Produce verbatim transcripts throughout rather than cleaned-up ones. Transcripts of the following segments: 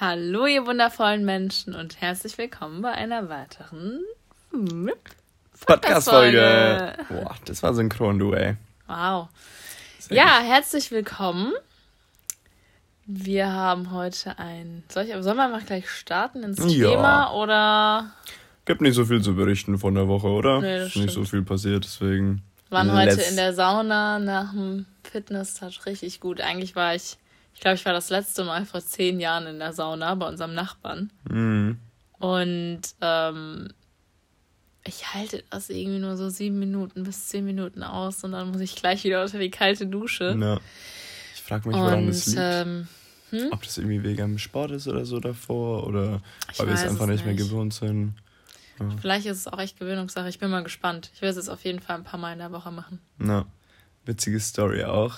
Hallo ihr wundervollen Menschen und herzlich willkommen bei einer weiteren Podcast-Folge. Boah, das war synchron, du ey. Wow. Sehr ja, gut. Herzlich willkommen. Wir haben heute ein... Soll ich, sollen wir mal gleich starten ins ja. Thema oder... Gibt nicht so viel zu berichten von der Woche, oder? Nee, das ist stimmt. Nicht so viel passiert, deswegen... Waren heute Letz- in der Sauna nach dem Fitness-Touch richtig gut. Eigentlich war ich... Ich glaube, ich war das letzte Mal vor zehn Jahren in der Sauna bei unserem Nachbarn. Mhm. Und ähm, ich halte das irgendwie nur so sieben Minuten bis zehn Minuten aus und dann muss ich gleich wieder unter die kalte Dusche. Ja. Ich frage mich, warum das liegt. Ähm, hm? Ob das irgendwie wegen dem Sport ist oder so davor oder weil wir es einfach nicht mehr gewohnt sind. Ja. Vielleicht ist es auch echt Gewöhnungssache. Ich bin mal gespannt. Ich werde es jetzt auf jeden Fall ein paar Mal in der Woche machen. Na, witzige Story auch.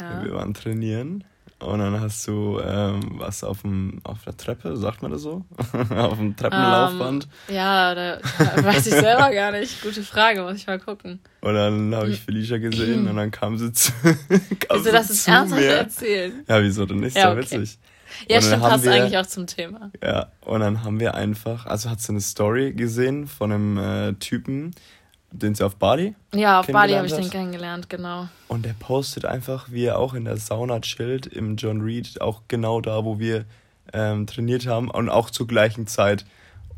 Ja. Wir waren trainieren. Und dann hast du ähm, was auf dem auf der Treppe, sagt man das so? auf dem Treppenlaufband? Um, ja, da, da weiß ich selber gar nicht. Gute Frage, muss ich mal gucken. Und dann habe ich Felicia gesehen und dann kam sie zu Wieso, das ist ernsthaft erzählen? Ja, wieso denn nicht? Ja, okay. So witzig. Ja, stimmt, passt wir, eigentlich auch zum Thema. Ja, und dann haben wir einfach, also hat sie eine Story gesehen von einem äh, Typen, den sie auf Bali Ja, auf Bali habe ich den kennengelernt, genau. Und der postet einfach, wie er auch in der Sauna chillt, im John Reed, auch genau da, wo wir ähm, trainiert haben und auch zur gleichen Zeit.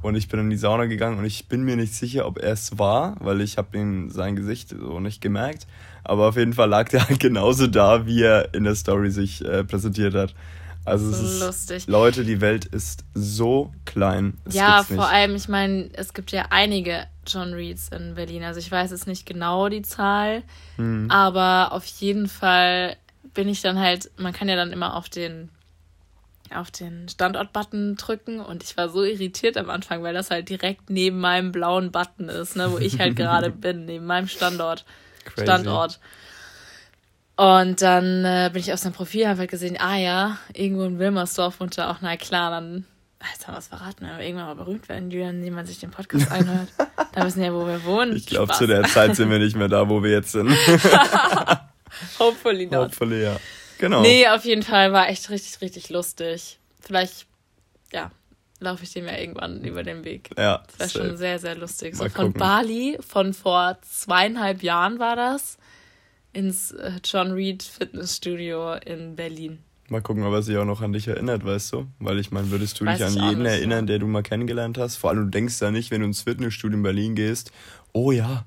Und ich bin in die Sauna gegangen und ich bin mir nicht sicher, ob er es war, weil ich habe ihn sein Gesicht so nicht gemerkt. Aber auf jeden Fall lag der halt genauso da, wie er in der Story sich äh, präsentiert hat. Also es ist lustig. Leute, die Welt ist so klein. Es ja, vor nicht. allem, ich meine, es gibt ja einige John Reeds in Berlin. Also ich weiß jetzt nicht genau die Zahl, hm. aber auf jeden Fall bin ich dann halt, man kann ja dann immer auf den auf den Standort-Button drücken und ich war so irritiert am Anfang, weil das halt direkt neben meinem blauen Button ist, ne, wo ich halt gerade bin, neben meinem Standort. Crazy. Standort. Und dann äh, bin ich auf seinem Profil, habe halt gesehen, ah ja, irgendwo in Wilmersdorf wohnt er auch, na klar, dann, jetzt haben wir was verraten, wenn wir irgendwann mal berühmt werden, indem man sich den Podcast einhört, dann wissen wir ja, wo wir wohnen. Ich glaube, zu der Zeit sind wir nicht mehr da, wo wir jetzt sind. Hopefully not. Hopefully, ja. Genau. Nee, auf jeden Fall war echt richtig, richtig lustig. Vielleicht, ja, laufe ich dem ja irgendwann über den Weg. Ja. Das wäre schon sehr, sehr lustig. So von Bali, von vor zweieinhalb Jahren war das, ins John Reed Fitnessstudio in Berlin. Mal gucken, ob er sich auch noch an dich erinnert, weißt du? Weil ich meine, würdest du Weiß dich an jeden erinnern, der du mal kennengelernt hast? Vor allem, du denkst da nicht, wenn du ins Fitnessstudio in Berlin gehst, oh ja.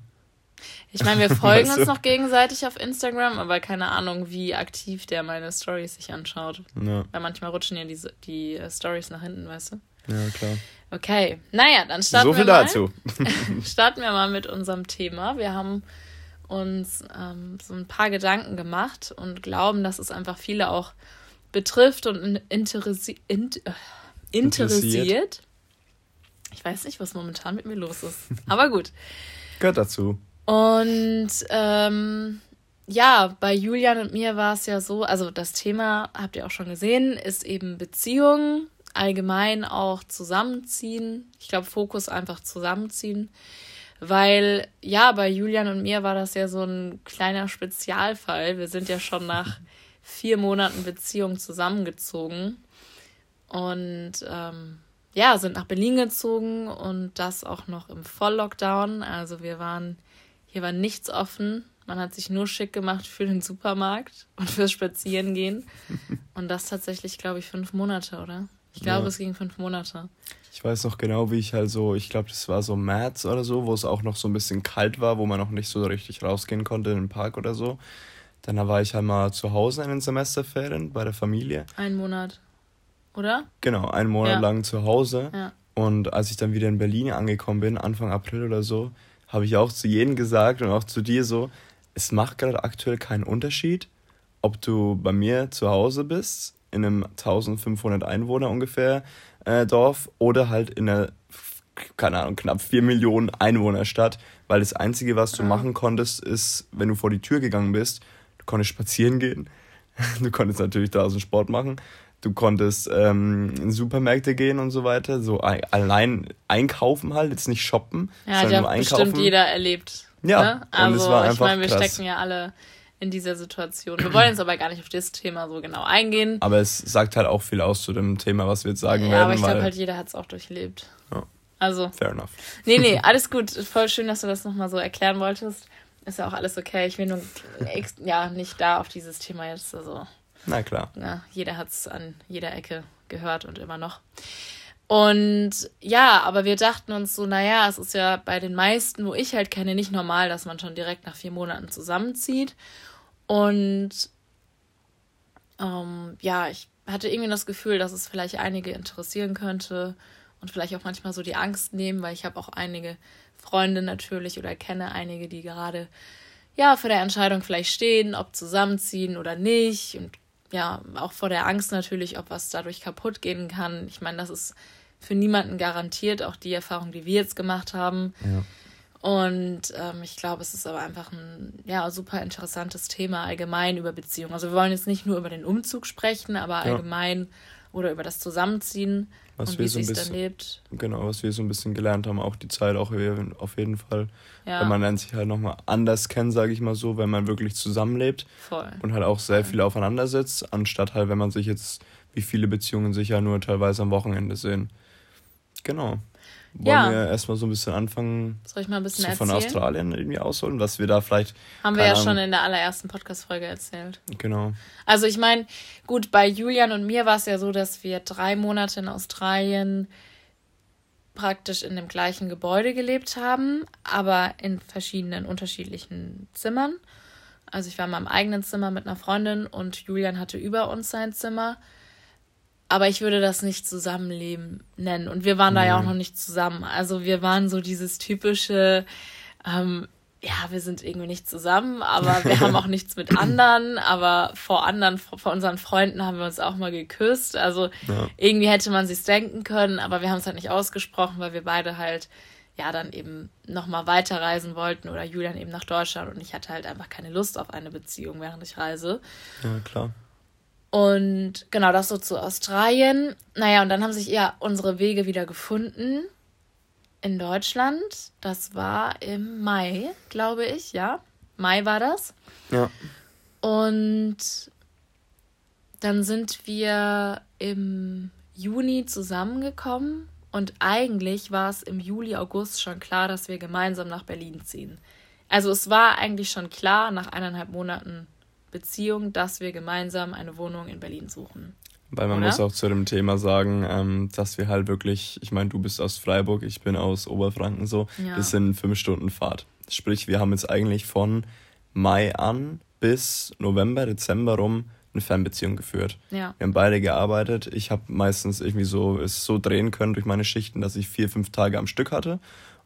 Ich meine, wir folgen weißt du? uns noch gegenseitig auf Instagram, aber keine Ahnung, wie aktiv der meine Storys sich anschaut. Ja. Weil manchmal rutschen ja die, die Storys nach hinten, weißt du? Ja, klar. Okay, naja, dann starten so viel wir mal. dazu. starten wir mal mit unserem Thema. Wir haben uns ähm, so ein paar Gedanken gemacht und glauben, dass es einfach viele auch betrifft und interesi- int- äh, interessiert. Ich weiß nicht, was momentan mit mir los ist, aber gut. Gehört dazu. Und ähm, ja, bei Julian und mir war es ja so, also das Thema, habt ihr auch schon gesehen, ist eben Beziehungen, allgemein auch zusammenziehen. Ich glaube, Fokus einfach zusammenziehen. Weil, ja, bei Julian und mir war das ja so ein kleiner Spezialfall. Wir sind ja schon nach vier Monaten Beziehung zusammengezogen und ähm, ja, sind nach Berlin gezogen und das auch noch im Volllockdown. Also wir waren, hier war nichts offen. Man hat sich nur schick gemacht für den Supermarkt und fürs Spazierengehen. Und das tatsächlich, glaube ich, fünf Monate, oder? Ich glaube, ja. es ging fünf Monate. Ich weiß noch genau, wie ich halt so, ich glaube, das war so März oder so, wo es auch noch so ein bisschen kalt war, wo man noch nicht so richtig rausgehen konnte in den Park oder so. Dann war ich halt mal zu Hause in den Semesterferien bei der Familie. Einen Monat, oder? Genau, einen Monat ja. lang zu Hause. Ja. Und als ich dann wieder in Berlin angekommen bin, Anfang April oder so, habe ich auch zu jedem gesagt und auch zu dir so, es macht gerade aktuell keinen Unterschied, ob du bei mir zu Hause bist, in einem eintausendfünfhundert Einwohner ungefähr äh, Dorf oder halt in einer, keine Ahnung, knapp vier Millionen Einwohnerstadt, weil das Einzige, was du ah. machen konntest, ist, wenn du vor die Tür gegangen bist, du konntest spazieren gehen, du konntest natürlich draußen Sport machen, du konntest ähm, in Supermärkte gehen und so weiter, so ein, allein einkaufen halt, jetzt nicht shoppen, ja, sondern einkaufen. Ja, das hat bestimmt jeder erlebt. Ja, ne? Also, und es war einfach ich meine, wir krass. stecken ja alle... in dieser Situation. Wir wollen jetzt aber gar nicht auf das Thema so genau eingehen. Aber es sagt halt auch viel aus zu dem Thema, was wir jetzt sagen ja, werden. Ja, aber ich glaube halt, jeder hat es auch durchlebt. Ja. Also. Fair enough. Nee, nee, alles gut. Voll schön, dass du das nochmal so erklären wolltest. Ist ja auch alles okay. Ich will nur ja, nicht da auf dieses Thema jetzt. Also, na klar. Na, jeder hat es an jeder Ecke gehört und immer noch. Und ja, aber wir dachten uns so, naja, es ist ja bei den meisten, wo ich halt kenne, nicht normal, dass man schon direkt nach vier Monaten zusammenzieht. Und ähm, ja, ich hatte irgendwie das Gefühl, dass es vielleicht einige interessieren könnte und vielleicht auch manchmal so die Angst nehmen, weil ich habe auch einige Freunde natürlich oder kenne einige, die gerade ja vor der Entscheidung vielleicht stehen, ob zusammenziehen oder nicht und ja, auch vor der Angst natürlich, ob was dadurch kaputt gehen kann. Ich meine, das ist für niemanden garantiert, auch die Erfahrung, die wir jetzt gemacht haben. Ja. Und ähm, ich glaube, es ist aber einfach ein ja, super interessantes Thema allgemein über Beziehungen. Also wir wollen jetzt nicht nur über den Umzug sprechen, aber ja. allgemein oder über das Zusammenziehen was und wie so es sich dann lebt. Genau, was wir so ein bisschen gelernt haben, auch die Zeit auch auf jeden Fall. Ja. Weil man lernt sich halt nochmal anders kennen, sage ich mal so, wenn man wirklich zusammenlebt. Voll. Und halt auch sehr viel aufeinander sitzt, anstatt halt, wenn man sich jetzt, wie viele Beziehungen sich ja nur teilweise am Wochenende sehen. Genau. Wollen ja. wir erstmal so ein bisschen anfangen, Soll ich mal ein bisschen so von erzählen? Australien irgendwie ausholen, was wir da vielleicht... Haben wir ja Ahnung, schon in der allerersten Podcast-Folge erzählt. Genau. Also ich meine, gut, bei Julian und mir war es ja so, dass wir drei Monate in Australien praktisch in dem gleichen Gebäude gelebt haben, aber in verschiedenen, unterschiedlichen Zimmern. Also ich war mal im eigenen Zimmer mit einer Freundin und Julian hatte über uns sein Zimmer. Aber ich würde das nicht Zusammenleben nennen. Und wir waren da ja auch noch nicht zusammen. Also wir waren so dieses typische, ähm, ja, wir sind irgendwie nicht zusammen, aber wir haben auch nichts mit anderen. Aber vor anderen, vor unseren Freunden haben wir uns auch mal geküsst. Also ja. irgendwie hätte man sich's denken können, aber wir haben es halt nicht ausgesprochen, weil wir beide halt, ja, dann eben nochmal weiterreisen wollten oder Julian eben nach Deutschland. Und ich hatte halt einfach keine Lust auf eine Beziehung, während ich reise. Ja, klar. Und genau, das so zu Australien. Naja, und dann haben sich ja unsere Wege wieder gefunden in Deutschland. Das war im Mai, glaube ich, ja. Mai war das. Ja. Und dann sind wir im Juni zusammengekommen. Und eigentlich war es im Juli, August schon klar, dass wir gemeinsam nach Berlin ziehen. Also es war eigentlich schon klar, nach eineinhalb Monaten Beziehung, dass wir gemeinsam eine Wohnung in Berlin suchen. Weil man Oder? muss auch zu dem Thema sagen, ähm, dass wir halt wirklich, ich meine, du bist aus Freiburg, ich bin aus Oberfranken so, ja. das sind fünf Stunden Fahrt. Sprich, wir haben jetzt eigentlich von Mai an bis November, Dezember rum eine Fernbeziehung geführt. Ja. Wir haben beide gearbeitet. Ich habe meistens irgendwie so, es so drehen können durch meine Schichten, dass ich vier, fünf Tage am Stück hatte.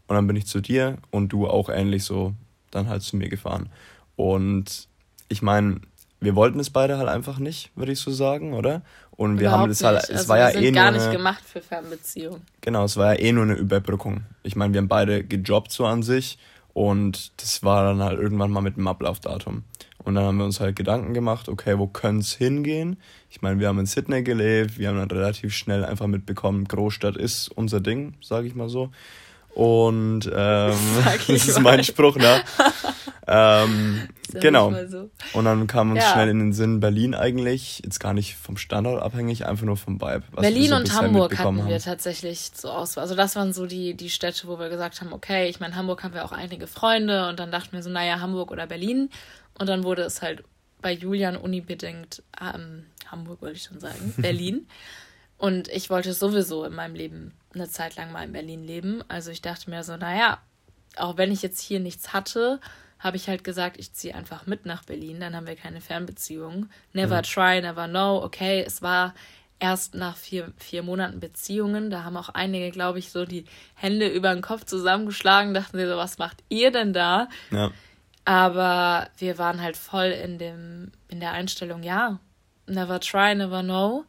Und dann bin ich zu dir und du auch ähnlich so dann halt zu mir gefahren. Und ich meine, wir wollten es beide halt einfach nicht, würde ich so sagen, oder? Und wir Überhaupt haben das halt, nicht. es also war wir ja sind eh gar nur nicht eine, gemacht für Fernbeziehungen. Genau, es war ja eh nur eine Überbrückung. Ich meine, wir haben beide gejobbt so an sich und das war dann halt irgendwann mal mit einem Ablaufdatum. Und dann haben wir uns halt Gedanken gemacht, okay, wo könnte es hingehen? Ich meine, wir haben in Sydney gelebt, wir haben dann relativ schnell einfach mitbekommen, Großstadt ist unser Ding, sage ich mal so. Und ähm, das ist mal. mein Spruch, ne? ähm, genau. So. Und dann kam uns ja. schnell in den Sinn Berlin eigentlich, jetzt gar nicht vom Standort abhängig, einfach nur vom Vibe. Was Berlin so und Hamburg hatten haben. wir tatsächlich zur Auswahl. Also das waren so die, die Städte, wo wir gesagt haben, okay, ich meine, Hamburg haben wir auch einige Freunde und dann dachten wir so, naja, Hamburg oder Berlin. Und dann wurde es halt bei Julian unbedingt, ähm, Hamburg wollte ich schon sagen, Berlin. Und ich wollte sowieso in meinem Leben eine Zeit lang mal in Berlin leben. Also ich dachte mir so, naja, auch wenn ich jetzt hier nichts hatte, habe ich halt gesagt, ich ziehe einfach mit nach Berlin, dann haben wir keine Fernbeziehung. Never ja. try, never know. Okay, es war erst nach vier, vier Monaten Beziehungen. Da haben auch einige, glaube ich, so die Hände über den Kopf zusammengeschlagen, dachten sie so, was macht ihr denn da? Ja. Aber wir waren halt voll in dem in der Einstellung, ja, never try, never know.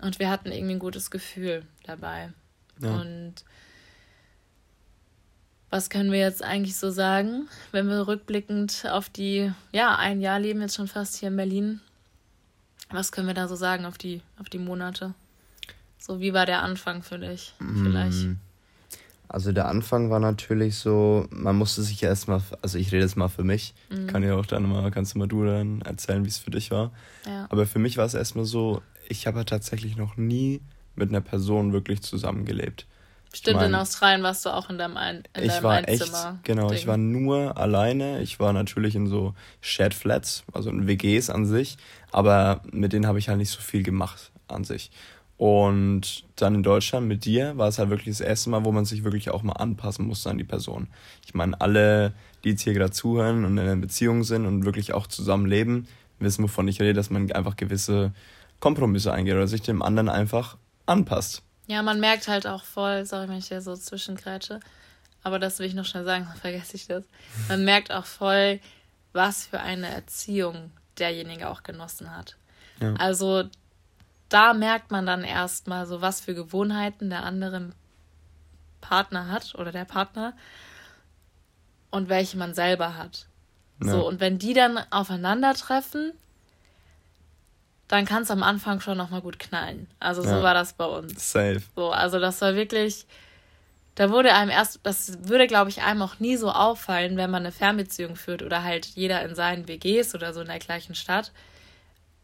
Und wir hatten irgendwie ein gutes Gefühl dabei. Ja. Und was können wir jetzt eigentlich so sagen, wenn wir rückblickend auf die, ja, ein Jahr leben jetzt schon fast hier in Berlin, was können wir da so sagen auf die, auf die Monate? So, wie war der Anfang für dich vielleicht? Also der Anfang war natürlich so, man musste sich ja erstmal, also ich rede jetzt mal für mich, mhm. kann ja auch dann mal, kannst du mal du dann erzählen, wie es für dich war. Ja. Aber für mich war es erstmal so, ich habe tatsächlich noch nie mit einer Person wirklich zusammengelebt. Stimmt, ich mein, in Australien warst du auch in deinem, ein, in ich deinem war Einzimmer. Echt, genau, Ding. Ich war nur alleine. Ich war natürlich in so Shared Flats, also in W Gs an sich, aber mit denen habe ich halt nicht so viel gemacht an sich. Und dann in Deutschland mit dir war es halt wirklich das erste Mal, wo man sich wirklich auch mal anpassen musste an die Person. Ich meine, alle, die jetzt hier gerade zuhören und in einer Beziehung sind und wirklich auch zusammenleben, wissen, wovon ich rede, dass man einfach gewisse Kompromisse eingeht oder sich dem anderen einfach anpasst. Ja, man merkt halt auch voll, sorry, wenn ich hier so zwischengrätsche, aber das will ich noch schnell sagen, sonst vergesse ich das. Man merkt auch voll, was für eine Erziehung derjenige auch genossen hat. Ja. Also da merkt man dann erstmal so, was für Gewohnheiten der andere Partner hat oder der Partner und welche man selber hat. Ja. So, und wenn die dann aufeinandertreffen, dann kann es am Anfang schon nochmal gut knallen. Also so ja. war das bei uns. Safe. So, also das war wirklich, da wurde einem erst, das würde, glaube ich, einem auch nie so auffallen, wenn man eine Fernbeziehung führt oder halt jeder in seinen W Gs oder so in der gleichen Stadt.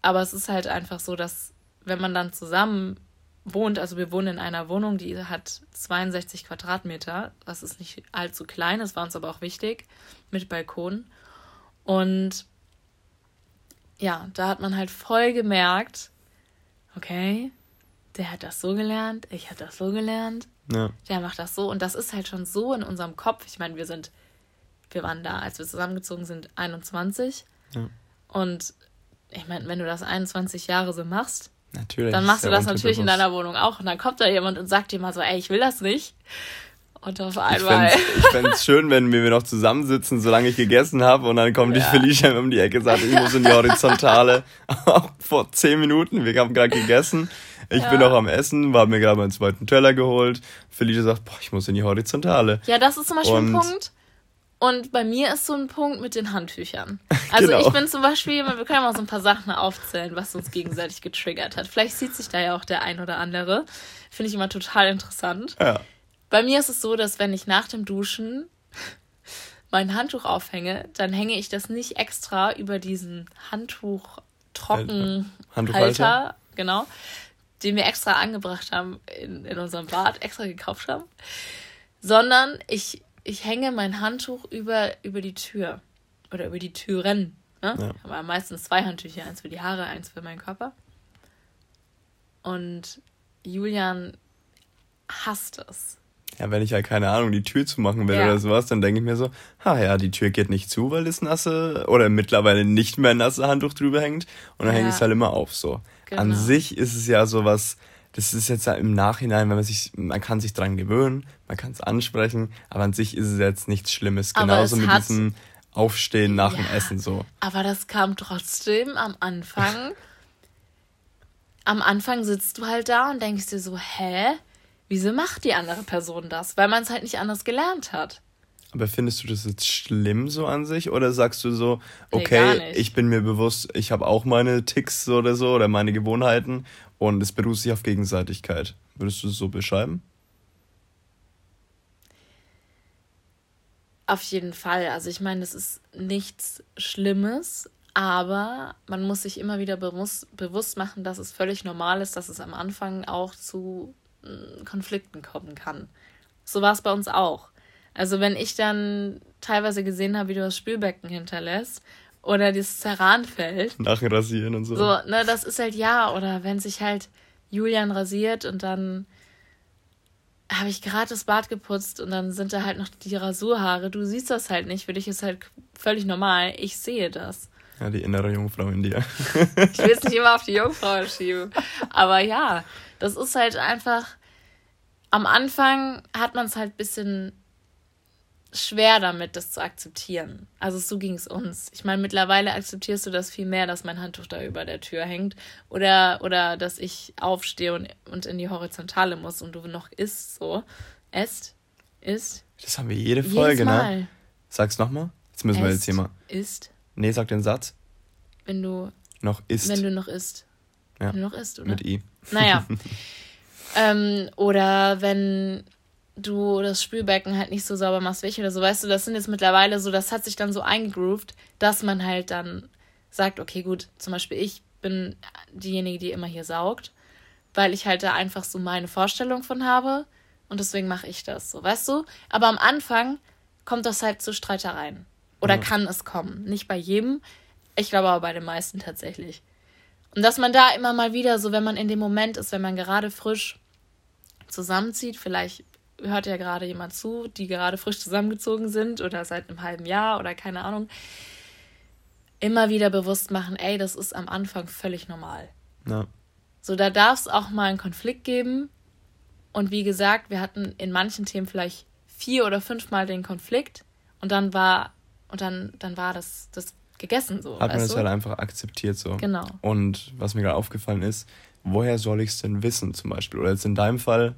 Aber es ist halt einfach so, dass wenn man dann zusammen wohnt, also wir wohnen in einer Wohnung, die hat zweiundsechzig Quadratmeter, das ist nicht allzu klein, das war uns aber auch wichtig, mit Balkon. Und ja, da hat man halt voll gemerkt, okay, der hat das so gelernt, ich habe das so gelernt, ja. der macht das so. Und das ist halt schon so in unserem Kopf. Ich meine, wir sind, wir waren da, als wir zusammengezogen sind, einundzwanzig. Ja. Und ich meine, wenn du das einundzwanzig Jahre so machst, natürlich, dann machst du das natürlich in deiner Wohnung auch. Und dann kommt da jemand und sagt dir mal so, ey, ich will das nicht. Und auf einmal. Ich fände es schön, wenn wir noch zusammensitzen, solange ich gegessen habe. Und dann kommt ja. die Felicia um die Ecke und sagt, ich muss in die Horizontale. Vor zehn Minuten, wir haben gerade gegessen. Ich ja. bin noch am Essen, wir haben mir gerade meinen zweiten Teller geholt. Felicia sagt, boah, ich muss in die Horizontale. Ja, das ist zum Beispiel und ein Punkt. Und bei mir ist so ein Punkt mit den Handtüchern. Also genau. ich bin zum Beispiel, wir können mal so ein paar Sachen aufzählen, was uns gegenseitig getriggert hat. Vielleicht sieht sich da ja auch der ein oder andere. Finde ich immer total interessant. Ja. Bei mir ist es so, dass wenn ich nach dem Duschen mein Handtuch aufhänge, dann hänge ich das nicht extra über diesen Handtuch-Trocken-Halter, genau, den wir extra angebracht haben in, in unserem Bad, extra gekauft haben, sondern ich, ich hänge mein Handtuch über, über die Tür oder über die Türen. Ne? Ja. Aber meistens zwei Handtücher, eins für die Haare, eins für meinen Körper. Und Julian hasst es. Ja, wenn ich halt, keine Ahnung, die Tür zumachen will ja. oder sowas, dann denke ich mir so, ha ja, die Tür geht nicht zu, weil das nasse oder mittlerweile nicht mehr nasse Handtuch drüber hängt. Und dann ja. hänge ich es halt immer auf so. Genau. An sich ist es ja sowas, das ist jetzt halt im Nachhinein, wenn man sich, man kann sich dran gewöhnen, man kann es ansprechen, aber an sich ist es jetzt nichts Schlimmes. Aber genauso mit diesem Aufstehen nach ja, dem Essen so. Aber das kam trotzdem am Anfang. Am Anfang sitzt du halt da und denkst dir so, hä? Wieso macht die andere Person das? Weil man es halt nicht anders gelernt hat. Aber findest du das jetzt schlimm so an sich? Oder sagst du so, okay, nee, ich bin mir bewusst, ich habe auch meine Ticks oder so oder meine Gewohnheiten und es beruht sich auf Gegenseitigkeit. Würdest du es so beschreiben? Auf jeden Fall. Also ich meine, das ist nichts Schlimmes, aber man muss sich immer wieder bewusst, bewusst machen, dass es völlig normal ist, dass es am Anfang auch zu Konflikten kommen kann. So war es bei uns auch. Also wenn ich dann teilweise gesehen habe, wie du das Spülbecken hinterlässt oder das Terranfeld. Nach dem Rasieren und so. So, ne, das ist halt ja. Oder wenn sich halt Julian rasiert und dann habe ich gerade das Bad geputzt und dann sind da halt noch die Rasurhaare. Du siehst das halt nicht. Für dich ist halt völlig normal. Ich sehe das. Ja, die innere Jungfrau in dir. Ich will es nicht immer auf die Jungfrau schieben. Aber ja, das ist halt einfach, am Anfang hat man es halt ein bisschen schwer damit, das zu akzeptieren. Also so ging es uns. Ich meine, mittlerweile akzeptierst du das viel mehr, dass mein Handtuch da über der Tür hängt oder, oder dass ich aufstehe und, und in die Horizontale muss und du noch isst so. Esst, isst. Das haben wir jede Folge, Mal. Ne? Sag's nochmal. Jetzt müssen wir jetzt hier mal. Isst. Nee, sag den Satz. Wenn du noch isst. Wenn du noch isst. Ja. Wenn du noch isst, oder? Mit I. Naja. ähm, oder wenn du das Spülbecken halt nicht so sauber machst wie ich oder so, weißt du, das sind jetzt mittlerweile so, das hat sich dann so eingegroovt, dass man halt dann sagt, okay, gut, zum Beispiel ich bin diejenige, die immer hier saugt, weil ich halt da einfach so meine Vorstellung von habe und deswegen mache ich das so, weißt du? Aber am Anfang kommt das halt zu Streitereien oder mhm. kann es kommen. Nicht bei jedem, ich glaube aber bei den meisten tatsächlich. Und dass man da immer mal wieder so, wenn man in dem Moment ist, wenn man gerade frisch zusammenzieht, vielleicht hört ja gerade jemand zu, die gerade frisch zusammengezogen sind oder seit einem halben Jahr oder keine Ahnung, immer wieder bewusst machen, ey, das ist am Anfang völlig normal. Ja. So, da darf es auch mal einen Konflikt geben. Und wie gesagt, wir hatten in manchen Themen vielleicht vier oder fünfmal den Konflikt und dann war und dann, dann war das, das gegessen so. Hat man das halt einfach akzeptiert so. Genau. Und was mir gerade aufgefallen ist, woher soll ich es denn wissen zum Beispiel? Oder jetzt in deinem Fall,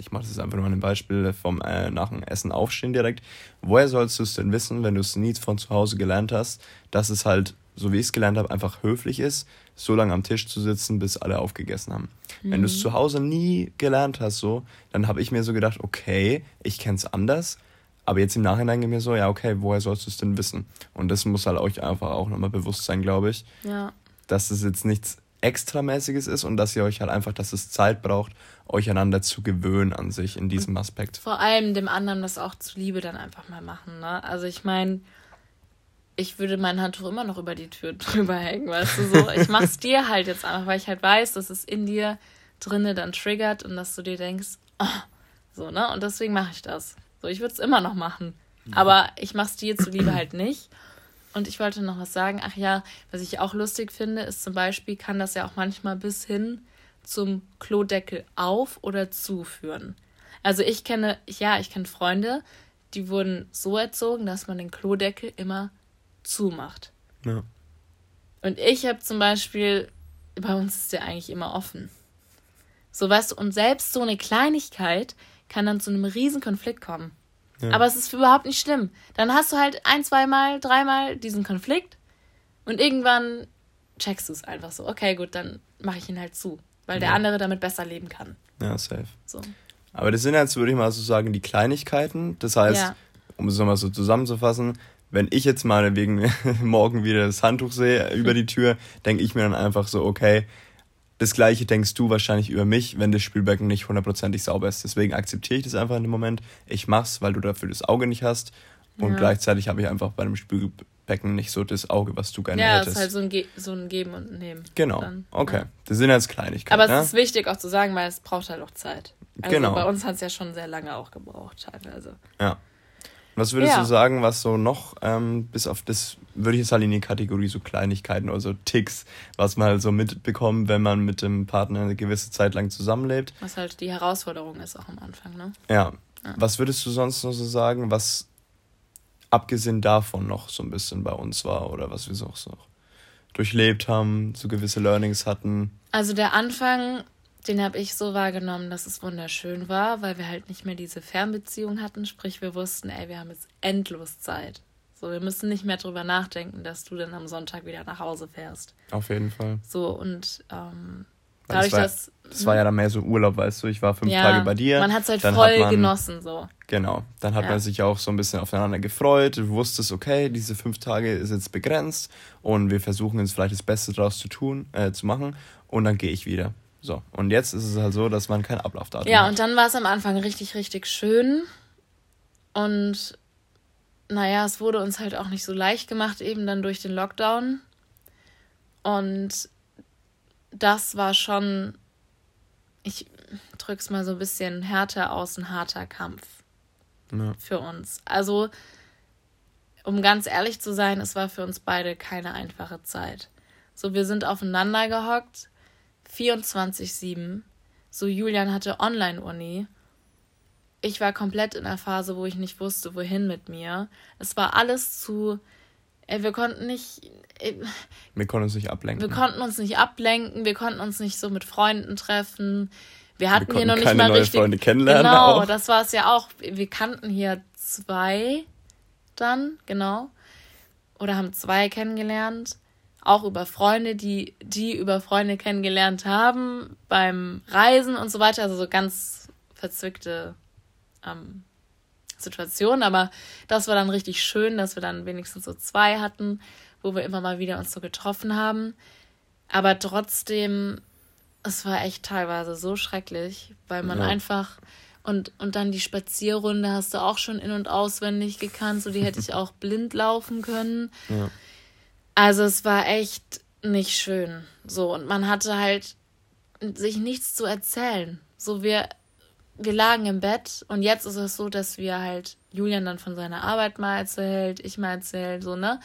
ich mache das jetzt einfach nur an einem Beispiel vom äh, nach dem Essen aufstehen direkt. Woher sollst du es denn wissen, wenn du es nie von zu Hause gelernt hast, dass es halt, so wie ich es gelernt habe, einfach höflich ist, so lange am Tisch zu sitzen, bis alle aufgegessen haben. Mhm. Wenn du es zu Hause nie gelernt hast, so, dann habe ich mir so gedacht, okay, ich kenne es anders, aber jetzt im Nachhinein geht mir so, ja, okay, woher sollst du es denn wissen? Und das muss halt euch einfach auch nochmal bewusst sein, glaube ich, ja. Dass es jetzt nichts Extramäßiges ist und dass ihr euch halt einfach, dass es Zeit braucht, euch einander zu gewöhnen an sich in diesem Aspekt. Vor allem dem anderen das auch zuliebe dann einfach mal machen, ne? Also ich meine, ich würde mein Handtuch immer noch über die Tür drüber hängen, weißt du, so. Ich mach's dir halt jetzt einfach, weil ich halt weiß, dass es in dir drinne dann triggert und dass du dir denkst, oh, so, ne? Und deswegen mache ich das. So, ich würde es immer noch machen, aber ich mach's dir zuliebe halt nicht. Und ich wollte noch was sagen. Ach ja, was ich auch lustig finde, ist zum Beispiel, kann das ja auch manchmal bis hin zum Klodeckel auf oder zu führen. Also ich kenne, ja, ich kenne Freunde, die wurden so erzogen, dass man den Klodeckel immer zumacht. Ja. Und ich habe zum Beispiel, bei uns ist der eigentlich immer offen. So, weißt du, und selbst so eine Kleinigkeit kann dann zu einem riesen Konflikt kommen. Ja. Aber es ist überhaupt nicht schlimm. Dann hast du halt ein, zweimal, dreimal diesen Konflikt und irgendwann checkst du es einfach so. Okay, gut, dann mache ich ihn halt zu, weil der ja. andere damit besser leben kann. Ja, safe. So. Aber das sind jetzt, würde ich mal so sagen, die Kleinigkeiten. Das heißt, ja. um es nochmal so zusammenzufassen, wenn ich jetzt mal wegen morgen wieder das Handtuch sehe über die Tür, denke ich mir dann einfach so, okay, das Gleiche denkst du wahrscheinlich über mich, wenn das Spülbecken nicht hundertprozentig sauber ist. Deswegen akzeptiere ich das einfach in dem Moment. Ich mach's, weil du dafür das Auge nicht hast. Und ja. gleichzeitig habe ich einfach bei dem Spülbecken nicht so das Auge, was du gerne ja, hättest. Ja, das ist halt so ein, Ge- so ein Geben und ein Nehmen. Genau, dann. Okay. Ja. Das sind jetzt Kleinigkeiten. Aber es ne? ist wichtig auch zu sagen, weil es braucht halt auch Zeit. Also genau. Bei uns hat es ja schon sehr lange auch gebraucht teilweise. Ja. Was würdest ja. du sagen, was so noch, ähm, bis auf das, würde ich jetzt halt in die Kategorie so Kleinigkeiten oder so Ticks, was man halt so mitbekommt, wenn man mit dem Partner eine gewisse Zeit lang zusammenlebt. Was halt die Herausforderung ist auch am Anfang, ne? Ja. ja. Was würdest du sonst noch so sagen, was abgesehen davon noch so ein bisschen bei uns war oder was wir so auch so durchlebt haben, so gewisse Learnings hatten? Also der Anfang, den habe ich so wahrgenommen, dass es wunderschön war, weil wir halt nicht mehr diese Fernbeziehung hatten. Sprich, wir wussten, ey, wir haben jetzt endlos Zeit. So, wir müssen nicht mehr drüber nachdenken, dass du dann am Sonntag wieder nach Hause fährst. Auf jeden Fall. So, und ähm, dadurch, dass... Das war ja dann mehr so Urlaub, weißt du. Ich war fünf ja, Tage bei dir. Man hat es halt dann voll man, genossen, so. Genau. Dann hat ja. man sich auch so ein bisschen aufeinander gefreut. Du wusstest, okay, diese fünf Tage ist jetzt begrenzt und wir versuchen jetzt vielleicht das Beste draus zu tun, äh, zu machen und dann gehe ich wieder. So, und jetzt ist es halt so, dass man kein Ablaufdatum ja, hat. Ja, und dann war es am Anfang richtig, richtig schön. Und naja, es wurde uns halt auch nicht so leicht gemacht, eben dann durch den Lockdown. Und das war schon, ich drück's mal so ein bisschen härter aus, ein harter Kampf ja. für uns. Also, um ganz ehrlich zu sein, es war für uns beide keine einfache Zeit. So, wir sind aufeinander gehockt, vierundzwanzig sieben. So, Julian hatte Online-Uni. Ich war komplett in der Phase, wo ich nicht wusste, wohin mit mir. Es war alles zu... Ey, wir konnten nicht... Ey, wir konnten uns nicht ablenken. Wir konnten uns nicht ablenken. Wir konnten uns nicht so mit Freunden treffen. Wir hatten wir hier noch nicht mal neue richtig... Freunde kennenlernen genau, auch. Das war es ja auch. Wir kannten hier zwei dann, genau. Oder haben zwei kennengelernt. Auch über Freunde, die die über Freunde kennengelernt haben, beim Reisen und so weiter. Also so ganz verzwickte ähm, Situation, aber das war dann richtig schön, dass wir dann wenigstens so zwei hatten, wo wir immer mal wieder uns so getroffen haben, aber trotzdem, es war echt teilweise so schrecklich, weil man ja. einfach, und, und dann die Spazierrunde hast du auch schon in- und auswendig gekannt, so die hätte ich auch blind laufen können, ja. Also es war echt nicht schön, so, und man hatte halt sich nichts zu erzählen, so wir Wir lagen im Bett und jetzt ist es so, dass wir halt Julian dann von seiner Arbeit mal erzählt, ich mal erzählt, so, ne?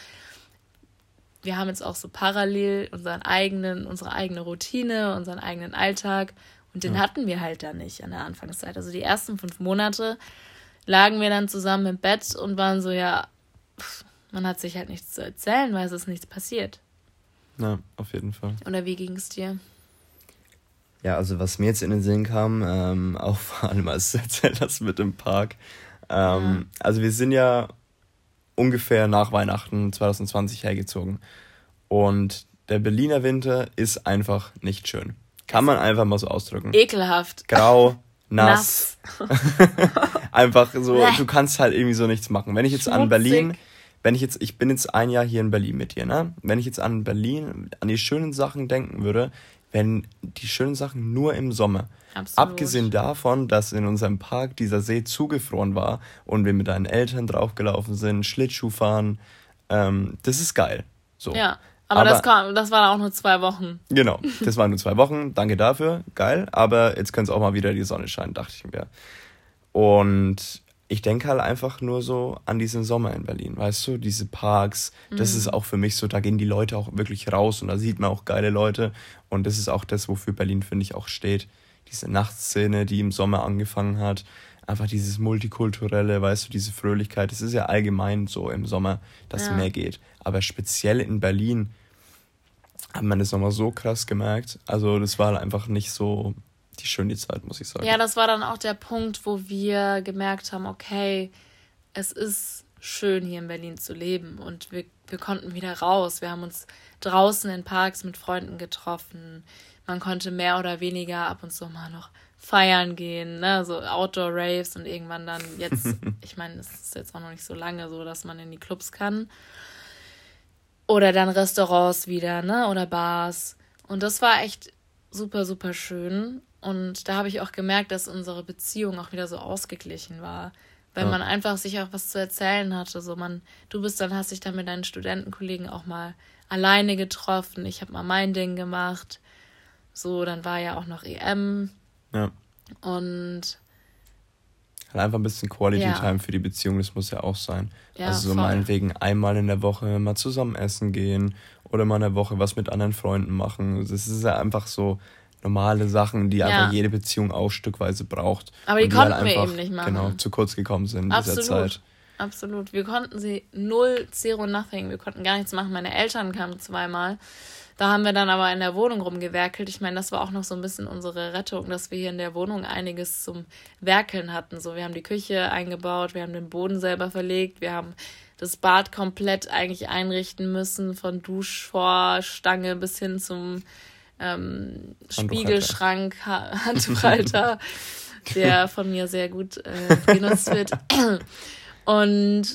Wir haben jetzt auch so parallel unseren eigenen, unsere eigene Routine, unseren eigenen Alltag und den ja. hatten wir halt da nicht an der Anfangszeit. Also die ersten fünf Monate lagen wir dann zusammen im Bett und waren so, ja, pff, man hat sich halt nichts zu erzählen, weil es ist nichts passiert. Na, auf jeden Fall. Oder wie ging es dir? Ja, also was mir jetzt in den Sinn kam, ähm, auch vor allem als du erzählt hast mit dem Park. Ähm, ja. Also wir sind ja ungefähr nach Weihnachten zwanzig zwanzig hergezogen. Und der Berliner Winter ist einfach nicht schön. Kann man einfach mal so ausdrücken. Ekelhaft. Grau, nass. nass. Einfach so, du kannst halt irgendwie so nichts machen. Wenn ich jetzt Schmutzig. an Berlin... Wenn ich jetzt, ich bin jetzt ein Jahr hier in Berlin mit dir, ne? Wenn ich jetzt an Berlin, an die schönen Sachen denken würde, wären die schönen Sachen nur im Sommer. Absolut. Abgesehen davon, dass in unserem Park dieser See zugefroren war und wir mit deinen Eltern draufgelaufen sind, Schlittschuh fahren, ähm, das ist geil. So. Ja, aber, aber das, kam, das waren auch nur zwei Wochen. Genau, das waren nur zwei Wochen, danke dafür, geil, aber jetzt könnte es auch mal wieder die Sonne scheinen, dachte ich mir. Und... Ich denke halt einfach nur so an diesen Sommer in Berlin, weißt du, diese Parks, das mhm. ist auch für mich so, da gehen die Leute auch wirklich raus und da sieht man auch geile Leute und das ist auch das, wofür Berlin, finde ich, auch steht, diese Nachtszene, die im Sommer angefangen hat, einfach dieses Multikulturelle, weißt du, diese Fröhlichkeit, das ist ja allgemein so im Sommer, dass ja. mehr geht, aber speziell in Berlin hat man das nochmal so krass gemerkt, also das war halt einfach nicht so... die schöne Zeit, muss ich sagen. Ja, das war dann auch der Punkt, wo wir gemerkt haben, okay, es ist schön, hier in Berlin zu leben und wir, wir konnten wieder raus. Wir haben uns draußen in Parks mit Freunden getroffen. Man konnte mehr oder weniger ab und zu mal noch feiern gehen, ne, so Outdoor-Raves und irgendwann dann jetzt, ich meine, es ist jetzt auch noch nicht so lange so, dass man in die Clubs kann. Oder dann Restaurants wieder, ne, oder Bars. Und das war echt super, super schön. Und da habe ich auch gemerkt, dass unsere Beziehung auch wieder so ausgeglichen war. Weil ja. man einfach sich auch was zu erzählen hatte. So man, du bist dann, hast dich dann mit deinen Studentenkollegen auch mal alleine getroffen. Ich habe mal mein Ding gemacht. So, dann war ja auch noch E M. Ja. Und halt einfach ein bisschen Quality ja. Time für die Beziehung, das muss ja auch sein. Ja, also so voll. Meinetwegen einmal in der Woche mal zusammen essen gehen oder mal in der Woche was mit anderen Freunden machen. Das ist ja einfach so... normale Sachen, die ja. einfach jede Beziehung auch stückweise braucht. Aber die, die konnten halt einfach, wir eben nicht machen. Genau, zu kurz gekommen sind in Absolut. dieser Zeit. Absolut. Wir konnten sie null, zero, nothing. Wir konnten gar nichts machen. Meine Eltern kamen zweimal. Da haben wir dann aber in der Wohnung rumgewerkelt. Ich meine, das war auch noch so ein bisschen unsere Rettung, dass wir hier in der Wohnung einiges zum Werkeln hatten. So, wir haben die Küche eingebaut, wir haben den Boden selber verlegt, wir haben das Bad komplett eigentlich einrichten müssen, von Duschvorstange bis hin zum... Ähm, Spiegelschrank, Handfalter, der von mir sehr gut äh, genutzt wird. Und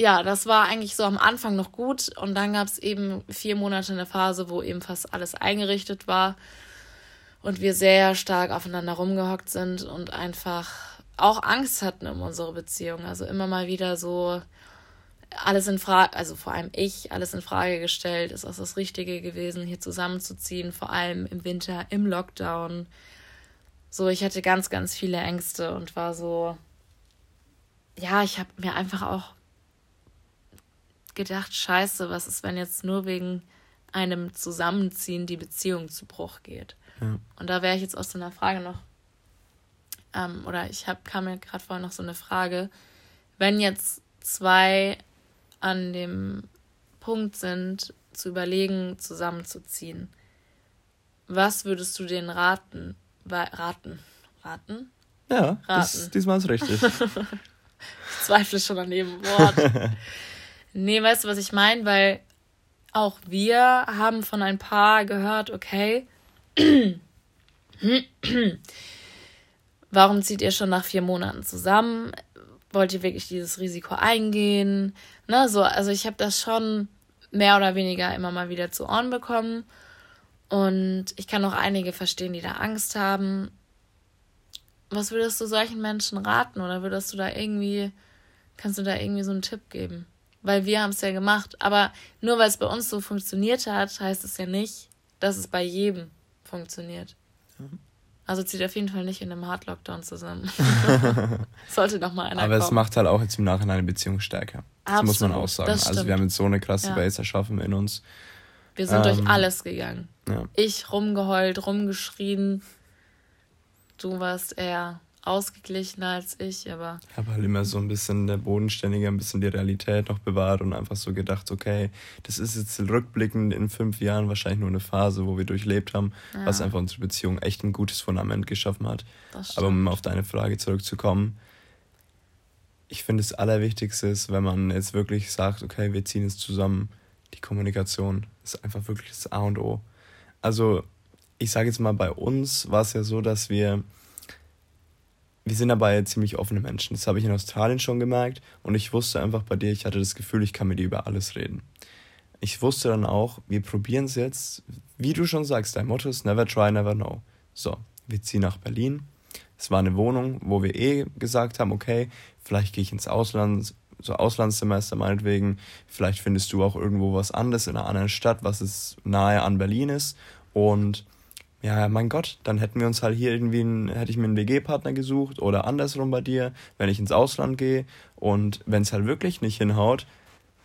ja, das war eigentlich so am Anfang noch gut. Und dann gab es eben vier Monate eine Phase, wo eben fast alles eingerichtet war und wir sehr stark aufeinander rumgehockt sind und einfach auch Angst hatten um unsere Beziehung. Also immer mal wieder so alles in Frage, also vor allem ich, alles in Frage gestellt, ist auch das Richtige gewesen, hier zusammenzuziehen, vor allem im Winter, im Lockdown. So, ich hatte ganz, ganz viele Ängste und war so, ja, ich habe mir einfach auch gedacht, scheiße, was ist, wenn jetzt nur wegen einem Zusammenziehen die Beziehung zu Bruch geht? Ja. Und da wäre ich jetzt aus so einer Frage noch, ähm, oder ich hab, kam mir gerade vorhin noch so eine Frage, wenn jetzt zwei an dem Punkt sind, zu überlegen, zusammenzuziehen. Was würdest du denen raten? Raten? Raten? Ja, raten. Das, diesmal ist richtig. Ich zweifle schon an jedem Wort. Nee, weißt du, was ich meine? Weil auch wir haben von ein paar gehört, okay, Warum zieht ihr schon nach vier Monaten zusammen? Wollt ihr wirklich dieses Risiko eingehen? Ne, so, also ich habe das schon mehr oder weniger immer mal wieder zu Ohren bekommen. Und ich kann auch einige verstehen, die da Angst haben. Was würdest du solchen Menschen raten? Oder würdest du da irgendwie, kannst du da irgendwie so einen Tipp geben? Weil wir haben es ja gemacht. Aber nur weil es bei uns so funktioniert hat, heißt es ja nicht, dass es bei jedem funktioniert. Mhm. Also zieht auf jeden Fall nicht in einem Hard-Lockdown zusammen. Sollte noch mal einer Aber kommen. Es macht halt auch jetzt im Nachhinein eine Beziehung stärker. Das Absolut, muss man auch sagen. Also wir haben jetzt so eine krasse ja. Base erschaffen in uns. Wir sind ähm, durch alles gegangen. Ja. Ich rumgeheult, rumgeschrien. Du warst eher ausgeglichener als ich, aber... Ich habe halt immer so ein bisschen der Bodenständige, ein bisschen die Realität noch bewahrt und einfach so gedacht, okay, das ist jetzt rückblickend in fünf Jahren wahrscheinlich nur eine Phase, wo wir durchlebt haben, ja. was einfach unsere Beziehung echt ein gutes Fundament geschaffen hat. Aber um auf deine Frage zurückzukommen, ich finde das Allerwichtigste ist, wenn man jetzt wirklich sagt, okay, wir ziehen es zusammen, die Kommunikation ist einfach wirklich das A und O. Also ich sage jetzt mal, bei uns war es ja so, dass wir... Wir sind dabei ziemlich offene Menschen. Das habe ich in Australien schon gemerkt. Und ich wusste einfach bei dir, ich hatte das Gefühl, ich kann mit dir über alles reden. Ich wusste dann auch, wir probieren es jetzt. Wie du schon sagst, dein Motto ist never try, never know. So, wir ziehen nach Berlin. Es war eine Wohnung, wo wir eh gesagt haben, okay, vielleicht gehe ich ins Ausland, so Auslandssemester meinetwegen. Vielleicht findest du auch irgendwo was anderes in einer anderen Stadt, was es nahe an Berlin ist. Und... ja, mein Gott, dann hätten wir uns halt hier irgendwie, einen, hätte ich mir einen W G-Partner gesucht oder andersrum bei dir, wenn ich ins Ausland gehe. Und wenn es halt wirklich nicht hinhaut,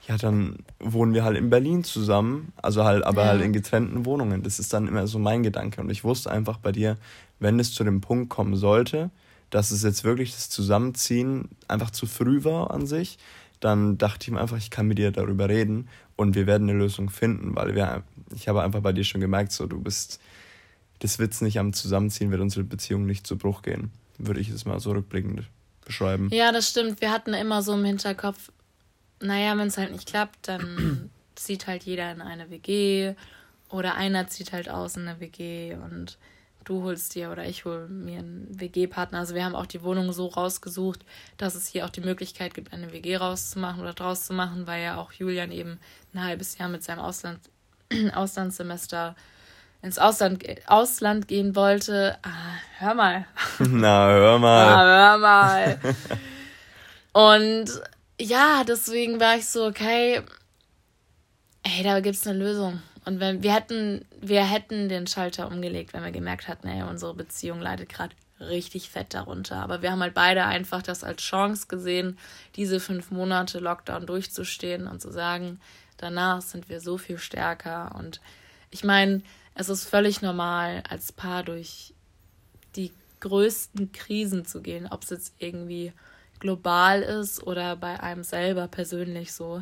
ja, dann wohnen wir halt in Berlin zusammen, also halt, aber ja. halt in getrennten Wohnungen. Das ist dann immer so mein Gedanke. Und ich wusste einfach bei dir, wenn es zu dem Punkt kommen sollte, dass es jetzt wirklich das Zusammenziehen einfach zu früh war an sich, dann dachte ich mir einfach, ich kann mit dir darüber reden und wir werden eine Lösung finden, weil wir, ich habe einfach bei dir schon gemerkt, so, du bist... Das wird's nicht am Zusammenziehen, wird unsere Beziehung nicht zu Bruch gehen. Würde ich es mal so rückblickend beschreiben. Ja, das stimmt. Wir hatten immer so im Hinterkopf, naja, wenn es halt nicht klappt, dann zieht halt jeder in eine W G oder einer zieht halt aus in eine W G und du holst dir oder ich hol mir einen W G-Partner. Also wir haben auch die Wohnung so rausgesucht, dass es hier auch die Möglichkeit gibt, eine W G rauszumachen oder draus zu machen, weil ja auch Julian eben ein halbes Jahr mit seinem Ausland- Auslandssemester ins Ausland, Ausland gehen wollte. Ah, hör mal. Na, hör mal. Na, hör mal. Und ja, deswegen war ich so, okay, hey, da gibt's eine Lösung. Und wenn wir hätten, wir hätten den Schalter umgelegt, wenn wir gemerkt hatten, ey, unsere Beziehung leidet gerade richtig fett darunter. Aber wir haben halt beide einfach das als Chance gesehen, diese fünf Monate Lockdown durchzustehen und zu sagen, danach sind wir so viel stärker. Und ich meine, es ist völlig normal, als Paar durch die größten Krisen zu gehen, ob es jetzt irgendwie global ist oder bei einem selber persönlich so.